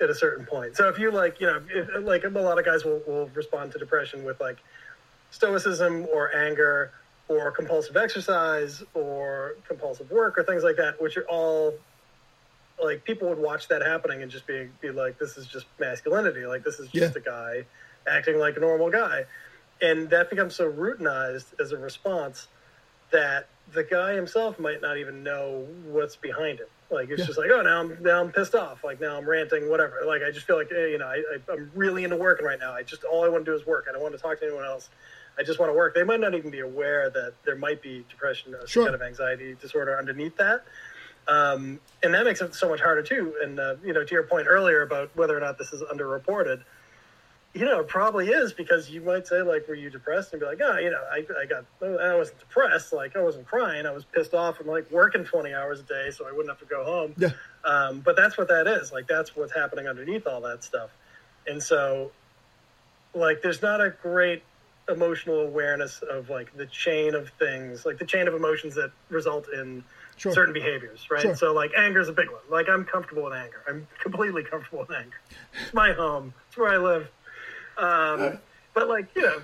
at a certain point. So if you like, you know, if, like a lot of guys will, will respond to depression with like stoicism or anger or compulsive exercise or compulsive work or things like that, which are all like people would watch that happening and just be, be like, this is just masculinity. Like this is just yeah. a guy acting like a normal guy. And that becomes so routinized as a response that the guy himself might not even know what's behind it. Like, it's yeah. just like, oh, now I'm, now I'm pissed off. Like, now I'm ranting, whatever. Like, I just feel like, hey, you know, I, I, I'm really into working right now. I just, all I want to do is work. I don't want to talk to anyone else. I just want to work. They might not even be aware that there might be depression or sure. some kind of anxiety disorder underneath that. Um, and that makes it so much harder, too. And, uh, you know, to your point earlier about whether or not this is underreported, you know, it probably is, because you might say, like, were you depressed? And be like, oh, you know, I, I got, I wasn't depressed. Like, I wasn't crying. I was pissed off from, like, working twenty hours a day so I wouldn't have to go home. Yeah. Um, but that's what that is. Like, that's what's happening underneath all that stuff. And so, like, there's not a great emotional awareness of, like, the chain of things, like the chain of emotions that result in Sure. certain behaviors, right? Sure. So, like, anger is a big one. Like, I'm comfortable with anger. I'm completely comfortable with anger. It's my home. It's where I live. Um, uh, but, like, you know,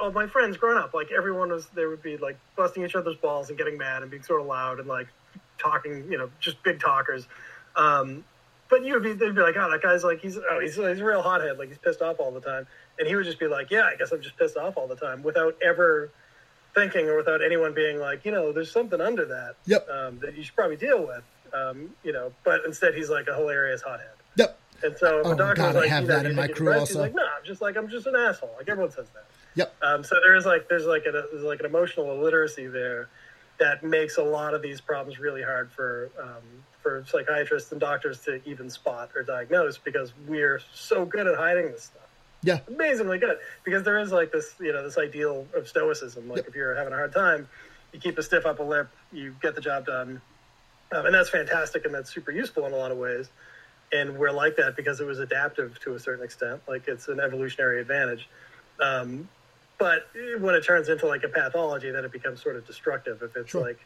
all my friends growing up, like, everyone was, they would be, like, busting each other's balls and getting mad and being sort of loud and, like, talking, you know, just big talkers. Um, but you would be, they'd be like, oh, that guy's, like, he's, oh, he's, he's a real hothead. Like, he's pissed off all the time. And he would just be like, yeah, I guess I'm just pissed off all the time, without ever thinking, or without anyone being like, you know, there's something under that yep. um, that you should probably deal with, um, you know, but instead he's like a hilarious hothead. Yep. And so if oh a doctor God, was like, I have you know, that in my crew also. He's like, no, I'm just like, I'm just an asshole. Like, everyone says that. Yep. Um, so there is like, there's like, a, there's like an emotional illiteracy there that makes a lot of these problems really hard for, um, for psychiatrists and doctors to even spot or diagnose, because we're so good at hiding this stuff. Yeah, amazingly good, because there is like this, you know, this ideal of stoicism. Like yep. if you're having a hard time, you keep a stiff upper lip, you get the job done. Um, and that's fantastic. And that's super useful in a lot of ways. And we're like that because it was adaptive to a certain extent. Like, it's an evolutionary advantage. Um, but when it turns into like a pathology, then it becomes sort of destructive. If it's sure. like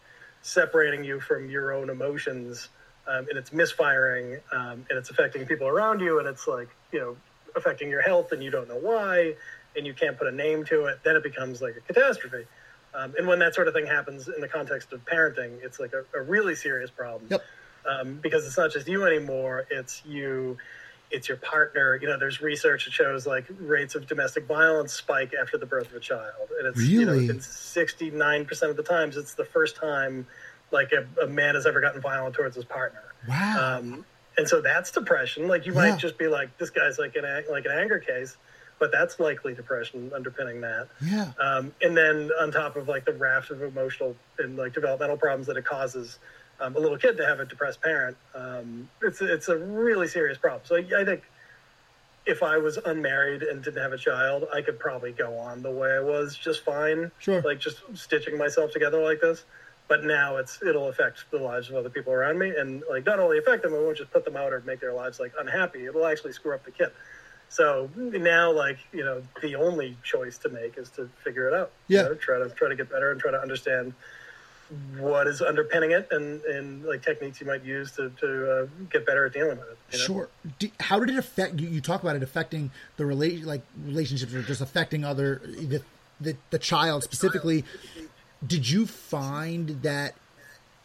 separating you from your own emotions, um, and it's misfiring, um, and it's affecting people around you. And it's like, you know, affecting your health, and you don't know why, and you can't put a name to it, then it becomes like a catastrophe. Um, and when that sort of thing happens in the context of parenting, it's like a, a really serious problem. Yep. Um, because it's not just you anymore, it's you, it's your partner. You know, there's research that shows like rates of domestic violence spike after the birth of a child. And it's, really? you know, it's sixty-nine percent of the times, it's the first time like a, a man has ever gotten violent towards his partner. Wow. Um, And so that's depression. Like, you might yeah. just be like, this guy's like an like an anger case, but that's likely depression underpinning that. Yeah. Um, and then on top of like the raft of emotional and like developmental problems that it causes, um, a little kid to have a depressed parent, um, it's it's a really serious problem. So I think if I was unmarried and didn't have a child, I could probably go on the way I was just fine. Sure. Like, just stitching myself together like this. But now it's it'll affect the lives of other people around me, and like not only affect them, it won't just put them out or make their lives like unhappy. It'll actually screw up the kid. So now, like, you know, the only choice to make is to figure it out. Yeah. You know, try to try to get better and try to understand what is underpinning it, and, and like techniques you might use to to uh, get better at dealing with it. You know? Sure. Do, how did it affect you? You talk about it affecting the relate like relationships, or just affecting other the the, the child specifically. Did you find that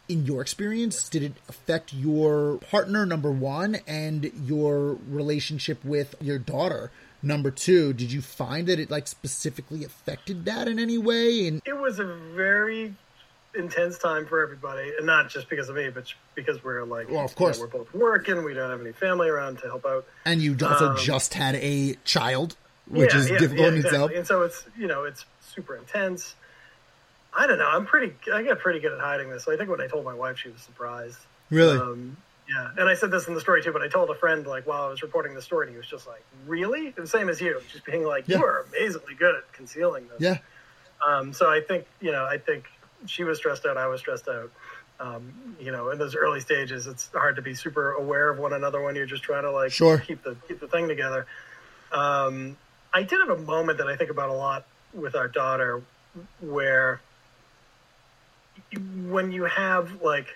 in your experience, did it affect your partner, number one, and your relationship with your daughter, number two? Did you find that it like specifically affected that in any way? And it was a very intense time for everybody, and not just because of me, but because we're like, well, of course, you know, we're both working. We don't have any family around to help out. And you also um, just had a child, which yeah, is yeah, difficult yeah, in exactly. itself. And so it's, you know, it's super intense. I don't know. I'm pretty, I got pretty good at hiding this. So I think when I told my wife, she was surprised. Really? Um, yeah. And I said this in the story too, but I told a friend, like, while I was reporting the story, and he was just like, really? The same as you. Just being like, yeah. you are amazingly good at concealing this. Yeah. Um, so I think, you know, I think she was stressed out. I was stressed out. Um, you know, in those early stages, it's hard to be super aware of one another when you're just trying to like sure. keep the, keep the thing together. Um, I did have a moment that I think about a lot with our daughter where, when you have like,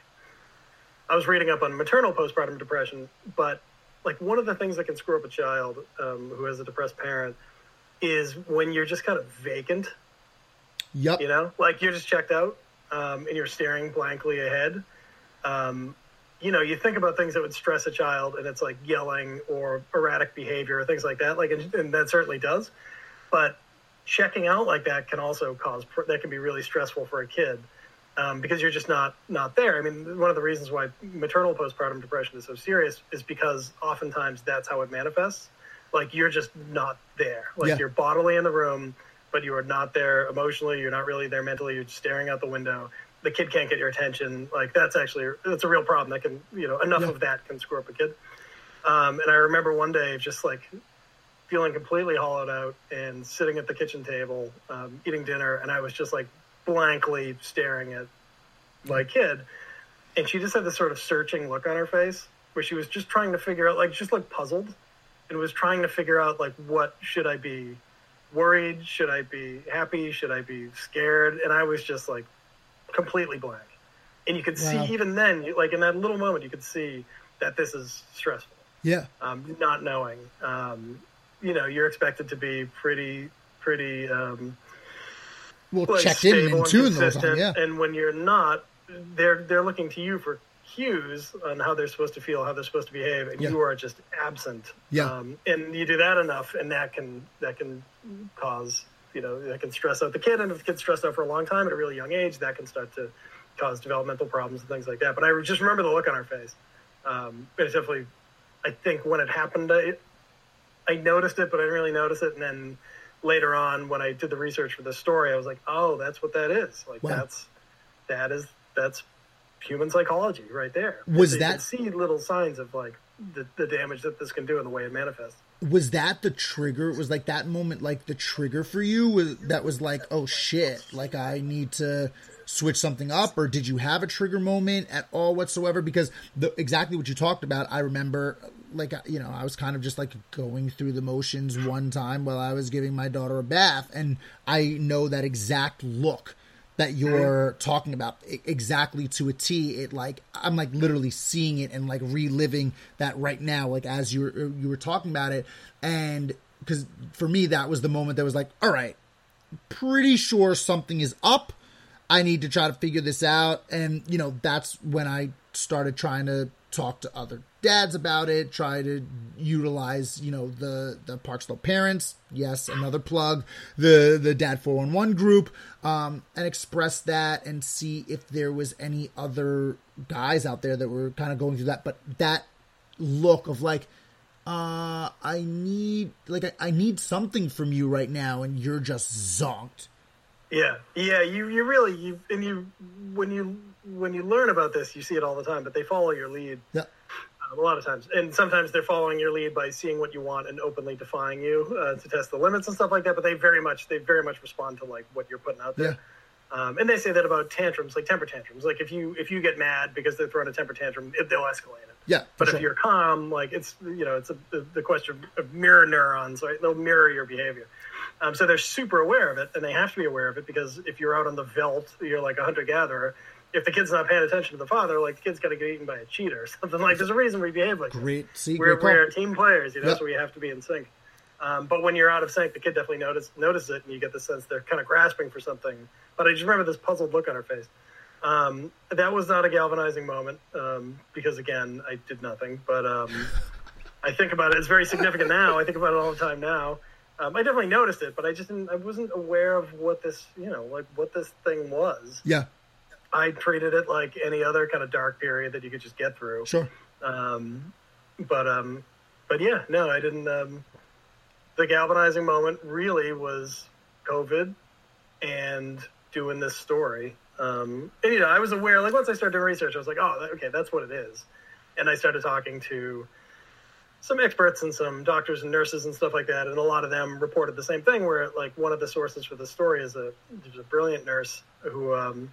I was reading up on maternal postpartum depression, but like one of the things that can screw up a child um, who has a depressed parent is when you're just kind of vacant. Yep. You know, like you're just checked out um, and you're staring blankly ahead. Um, you know, you think about things that would stress a child, and it's like yelling or erratic behavior or things like that. Like, and, and that certainly does, but checking out like that can also cause, that can be really stressful for a kid. um, because you're just not not there. I mean, one of the reasons why maternal postpartum depression is so serious is because oftentimes that's how it manifests. Like, you're just not there. Like, yeah. You're bodily in the room, but you are not there emotionally. You're not really there mentally. You're just staring out the window. The kid can't get your attention. Like, that's actually, that's a real problem. That can, you know, enough yeah. of that can screw up a kid. Um, and I remember one day just like feeling completely hollowed out and sitting at the kitchen table, um, eating dinner. And I was just like blankly staring at my kid. And she just had this sort of searching look on her face where she was just trying to figure out, like, just like puzzled, and was trying to figure out, like, what should I be worried? Should I be happy? Should I be scared? And I was just like completely blank. And you could wow. see even then, like in that little moment, you could see that this is stressful. Yeah. Um, not knowing, um, you know, you're expected to be pretty, pretty, um, well, like checked in and consistent. Yeah. And when you're not, they're, they're looking to you for cues on how they're supposed to feel, how they're supposed to behave, and yeah. you are just absent. Yeah. Um, and you do that enough, and that can, that can cause, you know, that can stress out the kid. And if the kid's stressed out for a long time at a really young age, that can start to cause developmental problems and things like that. But I just remember the look on her face. Um, it's definitely, I think when it happened, I, I noticed it, but I didn't really notice it. And then later on, when I did the research for this story, I was like, oh, that's what that is. Like, wow. that's, that is, that's human psychology right there. Was so that, you can see little signs of like the, the damage that this can do and the way it manifests. Was that the trigger? Was like that moment, like the trigger for you was, that was like, oh shit, like I need to switch something up? Or did you have a trigger moment at all whatsoever? Because the, exactly what you talked about, I remember, like, you know, I was kind of just like going through the motions one time while I was giving my daughter a bath. And I know that exact look that you're talking about exactly to a T. It like, I'm like literally seeing it and like reliving that right now, like as you were, you were talking about it. And because for me, that was the moment that was like, all right, pretty sure something is up. I need to try to figure this out. And, you know, that's when I started trying to talk to other dads about it, try to utilize, you know, the, the Park Slope Parents, yes, another plug, the, the Dad four one one group, um, and express that and see if there was any other guys out there that were kind of going through that. But that look of like, uh, I need, like, I, I need something from you right now. And you're just zonked. Yeah. Yeah. You, you really, you, and you, when you, when you learn about this, you see it all the time, but they follow your lead. Yeah. A lot of times, and sometimes they're following your lead by seeing what you want and openly defying you uh, to test the limits and stuff like that. But they very much, they very much respond to like what you're putting out there. Yeah. Um, and they say that about tantrums, like temper tantrums. Like if you if you get mad because they're throwing a temper tantrum, it, they'll escalate it. Yeah. But sure. If you're calm, like it's you know it's a, the, the question of mirror neurons, right? They'll mirror your behavior. Um, so they're super aware of it, and they have to be aware of it because if you're out on the veldt, you're like a hunter gatherer. If the kid's not paying attention to the father, like the kid's got to get eaten by a cheater or something. Like there's a reason we behave like great. See, we're, great we're team players, you know, yep. So we have to be in sync. Um, but when you're out of sync, the kid definitely notice, notices it, and you get the sense they're kind of grasping for something. But I just remember this puzzled look on her face. Um, that was not a galvanizing moment um, because, again, I did nothing. But um, I think about it. It's very significant now. I think about it all the time now. Um, I definitely noticed it, but I just didn't, I wasn't aware of what this, you know, like what this thing was. Yeah. I treated it like any other kind of dark period that you could just get through. Sure. Um, but, um, but yeah, no, I didn't, um, the galvanizing moment really was COVID and doing this story. Um, and, you know, I was aware, like once I started doing research, I was like, oh, okay, that's what it is. And I started talking to some experts and some doctors and nurses and stuff like that. And a lot of them reported the same thing where like one of the sources for the story is a, there's a brilliant nurse who, um,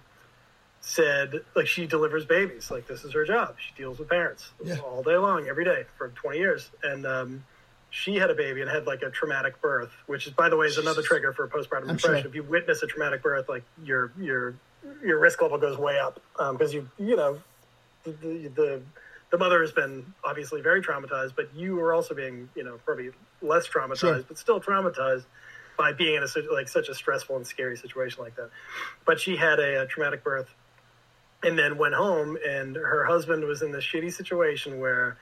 said like she delivers babies, like this is her job, she deals with parents yeah. all day long every day for twenty years, and um she had a baby and had like a traumatic birth, which is, by the way, is another trigger for postpartum I'm depression sure. If you witness a traumatic birth, like your your your risk level goes way up um because you you know the, the the mother has been obviously very traumatized, but you are also being you know probably less traumatized sure. but still traumatized by being in a like such a stressful and scary situation like that. But she had a, a traumatic birth and then went home, and her husband was in this shitty situation where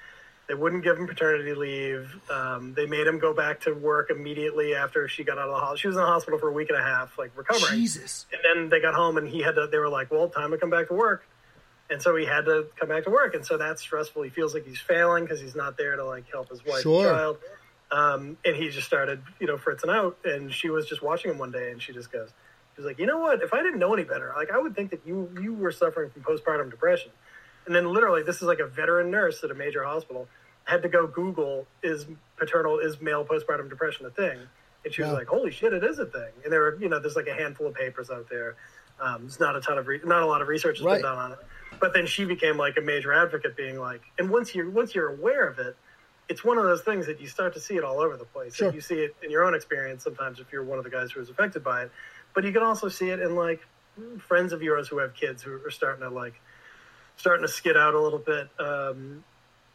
They wouldn't give him paternity leave. Um, they made him go back to work immediately after she got out of the hospital. She was in the hospital for a week and a half, like recovering. Jesus. And then they got home and he had to, they were like, well, time to come back to work. And so he had to come back to work. And so that's stressful. He feels like he's failing because he's not there to like help his wife sure. and child. Um, and he just started, you know, fritzing out. And she was just watching him one day and she just goes, she was like, you know what? If I didn't know any better, like I would think that you, you were suffering from postpartum depression. And then literally, this is like a veteran nurse at a major hospital had to go Google, is paternal, is male postpartum depression a thing? And she was wow. like, holy shit, it is a thing. And there were, you know, there's like a handful of papers out there. Um, there's not a ton of, re- not a lot of research has right. been done on it. But then she became like a major advocate being like, and once you're, once you're aware of it, it's one of those things that you start to see it all over the place. Sure. You see it in your own experience sometimes if you're one of the guys who was affected by it. But you can also see it in like friends of yours who have kids who are starting to like, starting to skid out a little bit. Um,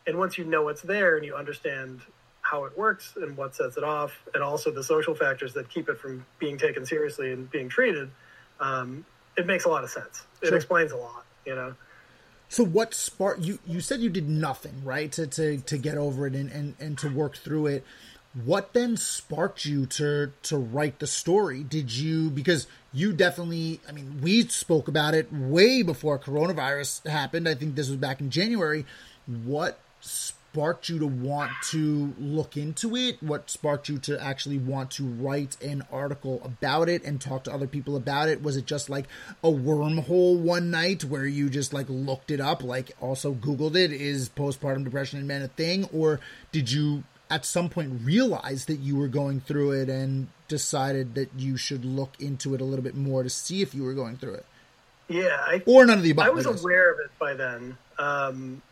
and once you know it's there and you understand how it works and what sets it off, and also the social factors that keep it from being taken seriously and being treated, um, it makes a lot of sense. Sure. It explains a lot, you know? So what sparked you, you said you did nothing, right? To, to, to get over it and, and, and to work through it. What then sparked you to, to write the story? Did you, because you definitely, I mean, we spoke about it way before coronavirus happened. I think this was back in January. What sparked you to want to look into it? What sparked you to actually want to write an article about it and talk to other people about it? Was it just like a wormhole one night where you just like looked it up, like also Googled it? Is postpartum depression in men a thing? Or did you at some point realized that you were going through it and decided that you should look into it a little bit more to see if you were going through it? Yeah. I, or none of the above. I was aware of it by then. Um,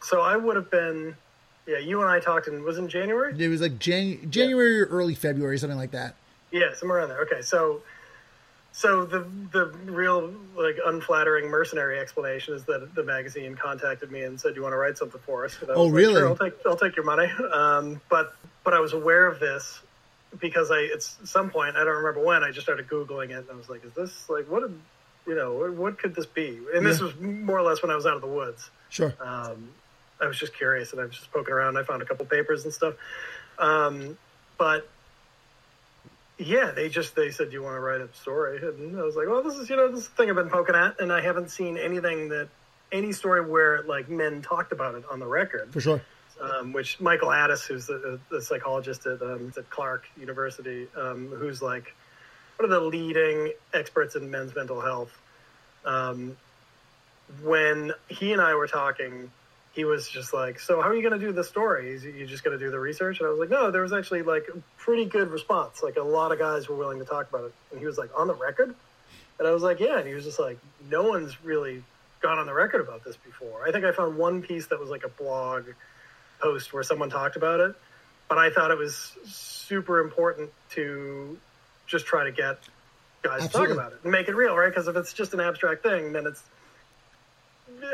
so I would have been, yeah, you and I talked in, was it in January? It was like Jan- January yeah. or early February, something like that. Yeah, somewhere around there. Okay. So, so the, the real like unflattering mercenary explanation is that the magazine contacted me and said, you want to write something for us? Oh, like, really? Sure, I'll take, I'll take your money. Um, but, but I was aware of this because I, at some point, I don't remember when, I just started Googling it. And I was like, is this like, what, you know, what could this be? And yeah. this was more or less when I was out of the woods. Sure. Um, I was just curious and I was just poking around. And I found a couple papers and stuff. Um, but yeah, they just, they said, do you want to write a story? And I was like, well, this is, you know, this is the thing I've been poking at. And I haven't seen anything that, any story where like men talked about it on the record. For sure. Um, which Michael Addis, who's the, the psychologist at, um, at Clark University, um, who's like one of the leading experts in men's mental health. Um, when he and I were talking, he was just like, so how are you going to do the story? Is you just going to do the research? And I was like, no, there was actually like a pretty good response. Like a lot of guys were willing to talk about it. And he was like, on the record? And I was like, yeah. And he was just like, no one's really gone on the record about this before. I think I found one piece that was like a blog post where someone talked about it. But I thought it was super important to just try to get guys Absolutely. To talk about it and make it real, right? Because if it's just an abstract thing, then it's,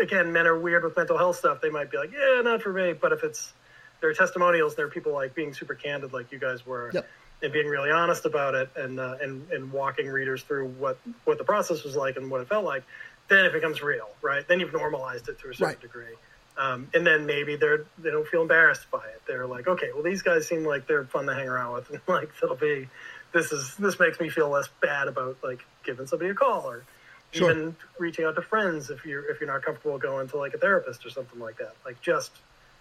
again, men are weird with mental health stuff. They might be like, yeah, not for me. But if it's, there are testimonials, there are people like being super candid, like you guys were, yep. and being really honest about it and, uh, and, and walking readers through what, what the process was like and what it felt like, then it becomes real, right? Then you've normalized it to a certain right. degree. Um, and then maybe they're, they don't feel embarrassed by it. They're like, okay, well, these guys seem like they're fun to hang around with. And like, they'll be, this is, this makes me feel less bad about like giving somebody a call or, Sure. even reaching out to friends if you're if you're not comfortable going to like a therapist or something like that. Like just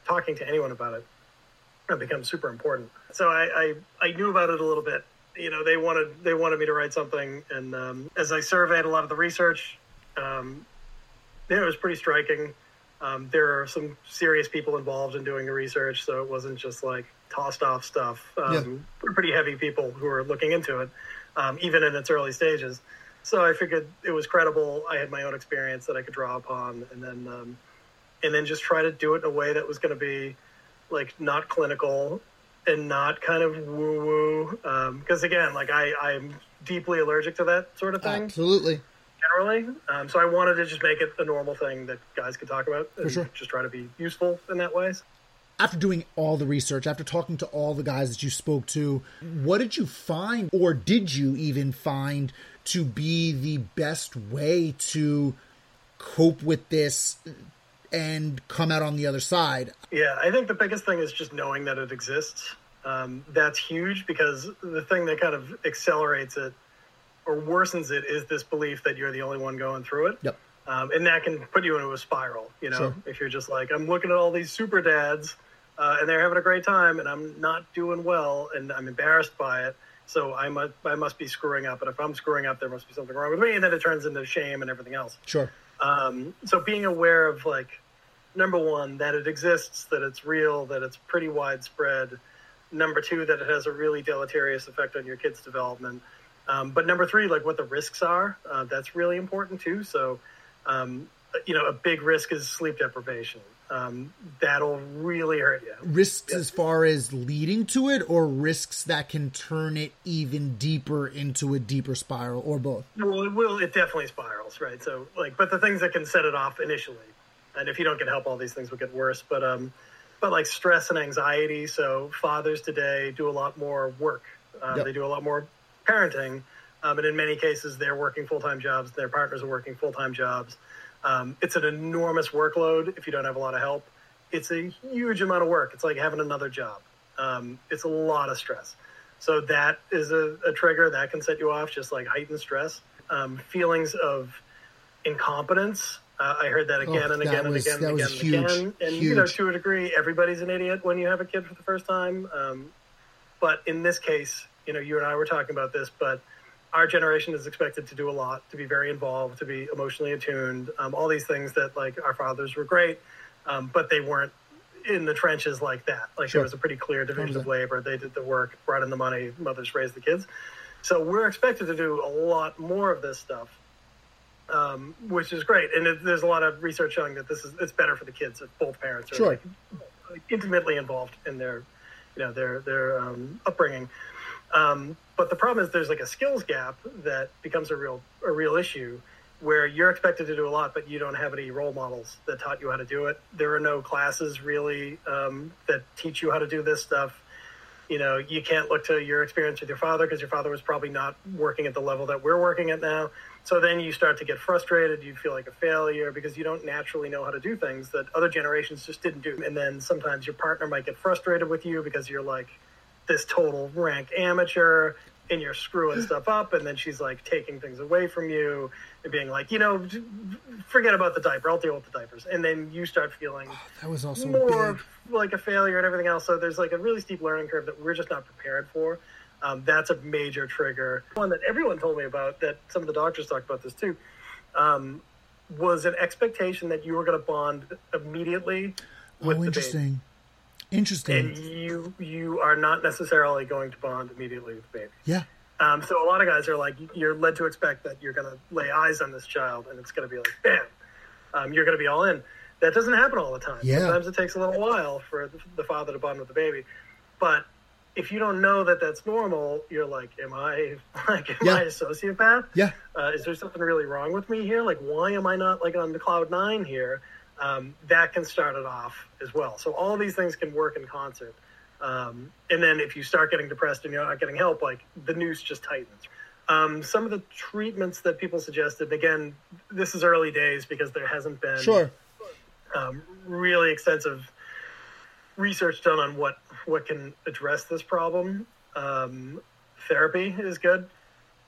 talking to anyone about it, it becomes super important. So I, I, I knew about it a little bit. You know, they wanted they wanted me to write something, and um, as I surveyed a lot of the research, um, it was pretty striking. Um, there are some serious people involved in doing the research, so it wasn't just like tossed off stuff. Um, yeah. Pretty heavy people who are looking into it, um, even in its early stages. So I figured it was credible. I had my own experience that I could draw upon, and then um, and then just try to do it in a way that was going to be like not clinical and not kind of woo woo. Because um, again, like I, I'm deeply allergic to that sort of thing. Absolutely. Generally, um, so I wanted to just make it a normal thing that guys could talk about, and For sure. just try to be useful in that way. After doing all the research, after talking to all the guys that you spoke to, what did you find, or did you even find, to be the best way to cope with this and come out on the other side. Yeah, I think the biggest thing is just knowing that it exists. Um, that's huge, because the thing that kind of accelerates it or worsens it is this belief that you're the only one going through it. Yep. Um, and that can put you into a spiral, you know, sure. If you're just like, I'm looking at all these super dads uh, and they're having a great time and I'm not doing well and I'm embarrassed by it. So I must, I must be screwing up. And if I'm screwing up, there must be something wrong with me. And then it turns into shame and everything else. Sure. Um, so being aware of, like, number one, that it exists, that it's real, that it's pretty widespread. Number two, that it has a really deleterious effect on your kids' development. Um, but number three, like, what the risks are, uh, that's really important too. So, um, you know, a big risk is sleep deprivation. Um, that'll really hurt you. Risks yeah. as far as leading to it, or risks that can turn it even deeper into a deeper spiral, or both? Well, it will. It definitely spirals, right? So, like, but the things that can set it off initially, and if you don't get help, all these things will get worse. But, um, but like stress and anxiety. So fathers today do a lot more work. Uh, yep. They do a lot more parenting. Um, and in many cases, they're working full-time jobs. Their partners are working full-time jobs. Um, it's an enormous workload if you don't have a lot of help. It's a huge amount of work. It's like having another job. Um, it's a lot of stress. So that is a, a trigger that can set you off, just like heightened stress. Um, feelings of incompetence. Uh, I heard that again oh, and again and was, again and again and huge, again. And, huge. you know, to a degree, everybody's an idiot when you have a kid for the first time. Um, but in this case, you know, you and I were talking about this, but our generation is expected to do a lot, to be very involved, to be emotionally attuned, um, all these things that, like, our fathers were great, um, but they weren't in the trenches like that. Like, sure. There was a pretty clear division of labor. They did the work, brought in the money, mothers raised the kids. So we're expected to do a lot more of this stuff, um, which is great. And it, there's a lot of research showing that this is it's better for the kids if both parents are sure. like, like, intimately involved in their, you know, their their um, upbringing. Um, but the problem is there's like a skills gap that becomes a real, a real issue where you're expected to do a lot, but you don't have any role models that taught you how to do it. There are no classes really, um, that teach you how to do this stuff. You know, you can't look to your experience with your father because your father was probably not working at the level that we're working at now. So then you start to get frustrated. You feel like a failure because you don't naturally know how to do things that other generations just didn't do. And then sometimes your partner might get frustrated with you because you're like, this total rank amateur and you're screwing stuff up, and then she's like taking things away from you and being like, you know, forget about the diaper, I'll deal with the diapers. And then you start feeling oh, that was also more big. like a failure and everything else. So there's like a really steep learning curve that we're just not prepared for. Um, that's a major trigger. One that everyone told me about, that some of the doctors talked about this too, um, was an expectation that you were going to bond immediately with oh, the interesting. baby. Interesting. And you you are not necessarily going to bond immediately with the baby. Yeah. Um, so a lot of guys are like, you're led to expect that you're going to lay eyes on this child and it's going to be like, bam, um, you're going to be all in. That doesn't happen all the time. Yeah. Sometimes it takes a little while for the father to bond with the baby. But if you don't know that that's normal, you're like, am I like am yeah. I a sociopath? Yeah. Uh, is there something really wrong with me here? Like, why am I not like on the cloud nine here? Um, that can start it off as well. So all these things can work in concert. Um, and then if you start getting depressed and you're not getting help, like the noose just tightens. Um, some of the treatments that people suggested, again, this is early days because there hasn't been sure. um, really extensive research done on what, what can address this problem. Um, therapy is good.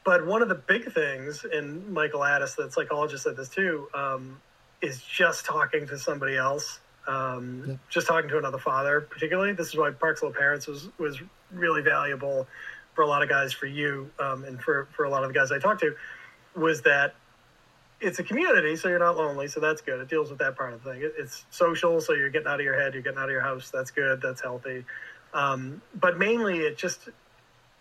But one of the big things, and Michael Addis, the psychologist, said this too, um, is just talking to somebody else, um, yeah. just talking to another father particularly. This is why Park Slope Parents was, was really valuable for a lot of guys, for you, um, and for, for a lot of the guys I talked to, was that it's a community, so you're not lonely, so that's good. It deals with that part of the thing. It, it's social, so you're getting out of your head, you're getting out of your house, that's good, that's healthy. Um, but mainly it just,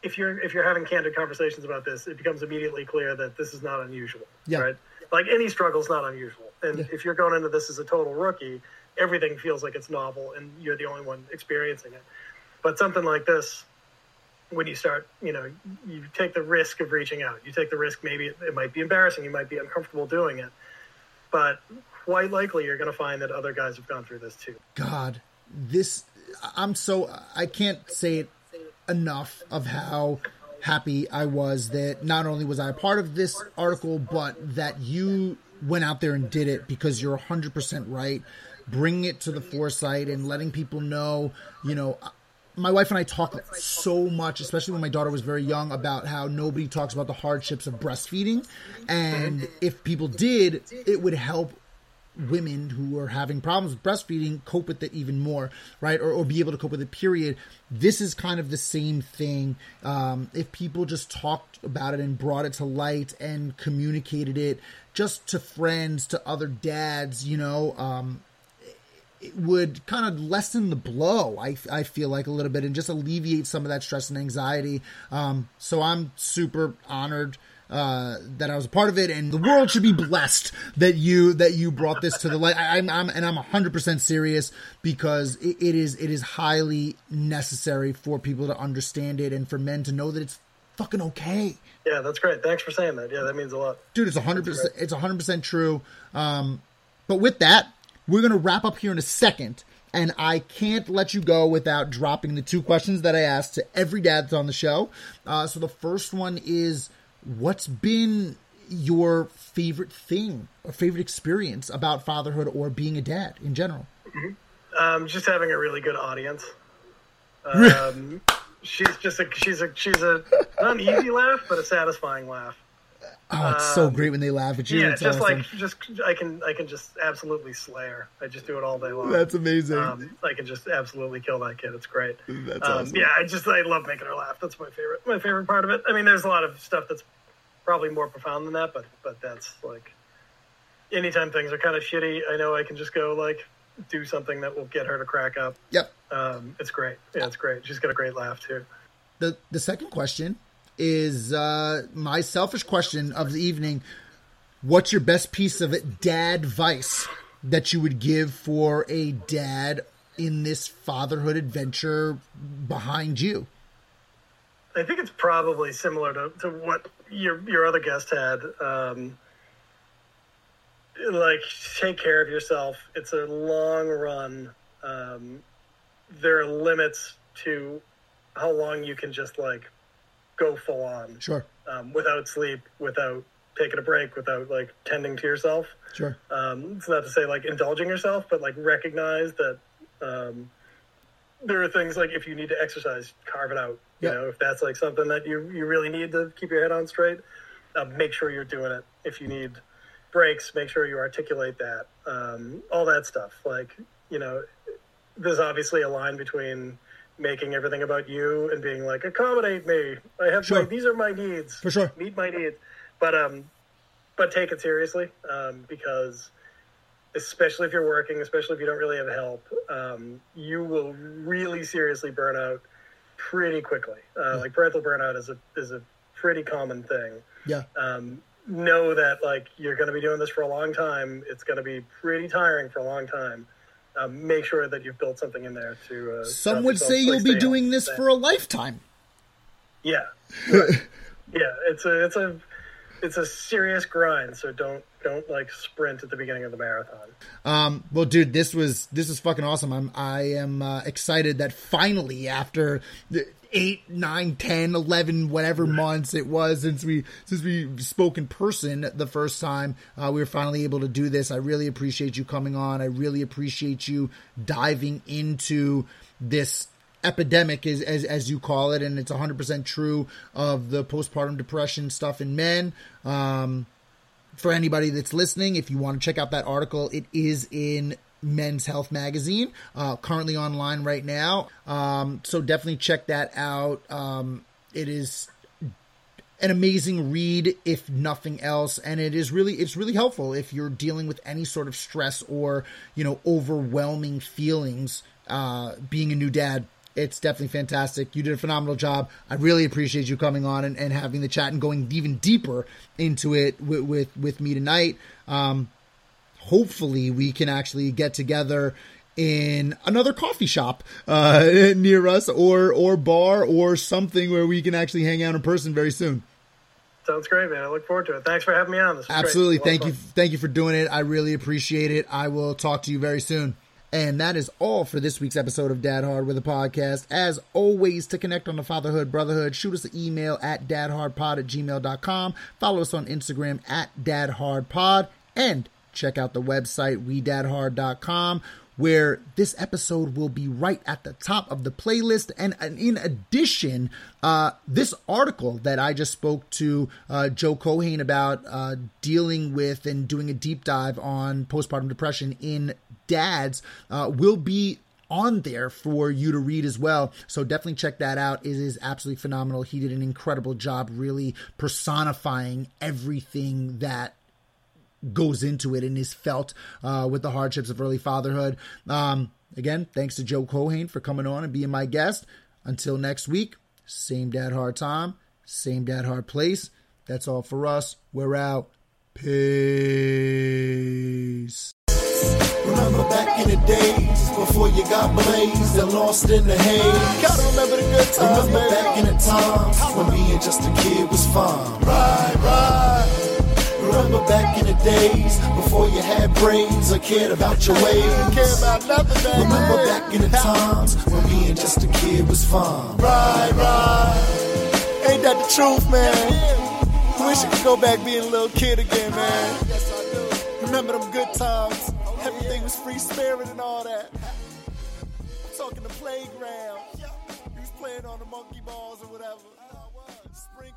if you're if you're having candid conversations about this, it becomes immediately clear that this is not unusual, yeah. right? Like any struggle is not unusual. And yeah. if you're going into this as a total rookie, everything feels like it's novel and you're the only one experiencing it. But something like this, when you start, you know, you take the risk of reaching out. You take the risk, maybe it, it might be embarrassing. You might be uncomfortable doing it. But quite likely you're going to find that other guys have gone through this too. God, this, I'm so, I can't say it enough of how happy I was that not only was I a part of this article, but that you went out there and did it, because you're one hundred percent right. Bringing it to the foresight and letting people know, you know, my wife and I talk so much, especially when my daughter was very young, about how nobody talks about the hardships of breastfeeding. And if people did, it would help women who are having problems with breastfeeding cope with it even more, right? Or, or be able to cope with it, period. This is kind of the same thing. Um, if people just talked about it and brought it to light and communicated it just to friends, to other dads, you know, um, it would kind of lessen the blow, I, I feel like, a little bit, and just alleviate some of that stress and anxiety. Um, so I'm super honored Uh, that I was a part of it, and the world should be blessed that you that you brought this to the light. I, I'm, I'm and I'm one hundred percent serious, because it, it is it is highly necessary for people to understand it and for men to know that it's fucking okay. Yeah, that's great. Thanks for saying that. Yeah, that means a lot, dude. It's one hundred percent. It's one hundred percent true. Um, but with that, we're gonna wrap up here in a second. And I can't let you go without dropping the two questions that I asked to every dad that's on the show. Uh, so the first one is, what's been your favorite thing or favorite experience about fatherhood or being a dad in general? Mm-hmm. Um, just having a really good audience. Um, she's just a, she's a, she's a, not an easy laugh, but a satisfying laugh. Oh, it's um, so great when they laugh at you. Yeah, it's just awesome. Like, just, I can, I can just absolutely slay her. I just do it all day long. That's amazing. Um, I can just absolutely kill that kid. It's great. That's um, awesome. Yeah, I just, I love making her laugh. That's my favorite, my favorite part of it. I mean, there's a lot of stuff that's probably more profound than that, but, but that's like, anytime things are kind of shitty, I know I can just go like do something that will get her to crack up. Yep. Um, it's great. Yeah, it's great. She's got a great laugh too. The, the second question is uh, my selfish question of the evening. What's your best piece of dad advice that you would give for a dad in this fatherhood adventure behind you? I think it's probably similar to, to what your your other guest had. Um, like, take care of yourself. It's a long run. Um, there are limits to how long you can just, like, go full on, sure, um, without sleep, without taking a break, without like tending to yourself. Sure. Um, it's not to say like indulging yourself, but like recognize that um, there are things like if you need to exercise, carve it out. You yep. know, if that's like something that you, you really need to keep your head on straight, uh, make sure you're doing it. If you need breaks, make sure you articulate that. Um, all that stuff. Like, you know, there's obviously a line between making everything about you and being like, accommodate me. I have sure. my, these are my needs. For sure. Meet my needs. But, um, but take it seriously, um, because especially if you're working, especially if you don't really have help, um, you will really seriously burn out pretty quickly. Uh, mm-hmm. Like parental burnout is a, is a pretty common thing. Yeah. Um, know that like, you're going to be doing this for a long time. It's going to be pretty tiring for a long time. Uh, make sure that you've built something in there to... Uh, Some would say you'll be doing this for a lifetime. Yeah. Right. Yeah, it's a it's a it's a serious grind, so don't don't like sprint at the beginning of the marathon. Um, well, dude, this was this was fucking awesome. I'm I am uh, excited that finally after the eight, nine, ten, eleven, whatever months it was since we since we spoke in person the first time, uh, we were finally able to do this. I really appreciate you coming on. I really appreciate you diving into this epidemic, as, as, as you call it, and it's one hundred percent true of the postpartum depression stuff in men. Um, for anybody that's listening, if you want to check out that article, it is in Men's Health Magazine, uh, currently online right now. Um, so definitely check that out. Um, it is an amazing read, if nothing else. And it is really, it's really helpful if you're dealing with any sort of stress or, you know, overwhelming feelings, uh, being a new dad. It's definitely fantastic. You did a phenomenal job. I really appreciate you coming on and, and having the chat and going even deeper into it with, with, with me tonight. Um, Hopefully we can actually get together in another coffee shop uh, near us or or bar or something where we can actually hang out in person very soon. Sounds great, man. I look forward to it. Thanks for having me on. This was Absolutely. Great. Thank you. Thank you for doing it. I really appreciate it. I will talk to you very soon. And that is all for this week's episode of Dad Hard with a Podcast. As always, to connect on the fatherhood, brotherhood, shoot us an email at dadhardpod at gmail dot com. Follow us on Instagram at dadhardpod. and check out the website We Dad Hard dot com, where this episode will be right at the top of the playlist. And, and in addition, uh, this article that I just spoke to uh, Joe Keohane about uh, dealing with and doing a deep dive on postpartum depression in dads uh, will be on there for you to read as well. So definitely check that out. It is absolutely phenomenal. He did an incredible job really personifying everything that goes into it and is felt uh, with the hardships of early fatherhood. Um, again, thanks to Joe Keohane for coming on and being my guest. Until next week, same Dad Hard time, same Dad Hard place. That's all for us. We're out. Peace. Remember back in the days before you got blazed and lost in the haze. Gotta remember the good times. Remember back in the times when being just a kid was fun. Ride, ride. Remember back in the days before you had brains or cared about your ways. Remember back in the times when being just a kid was fun. Right, right. Ain't that the truth, man? Wish I could go back being a little kid again, man. Remember them good times. Everything was free spirit and all that. I'm talking the playground. You was playing on the monkey balls or whatever. Spring.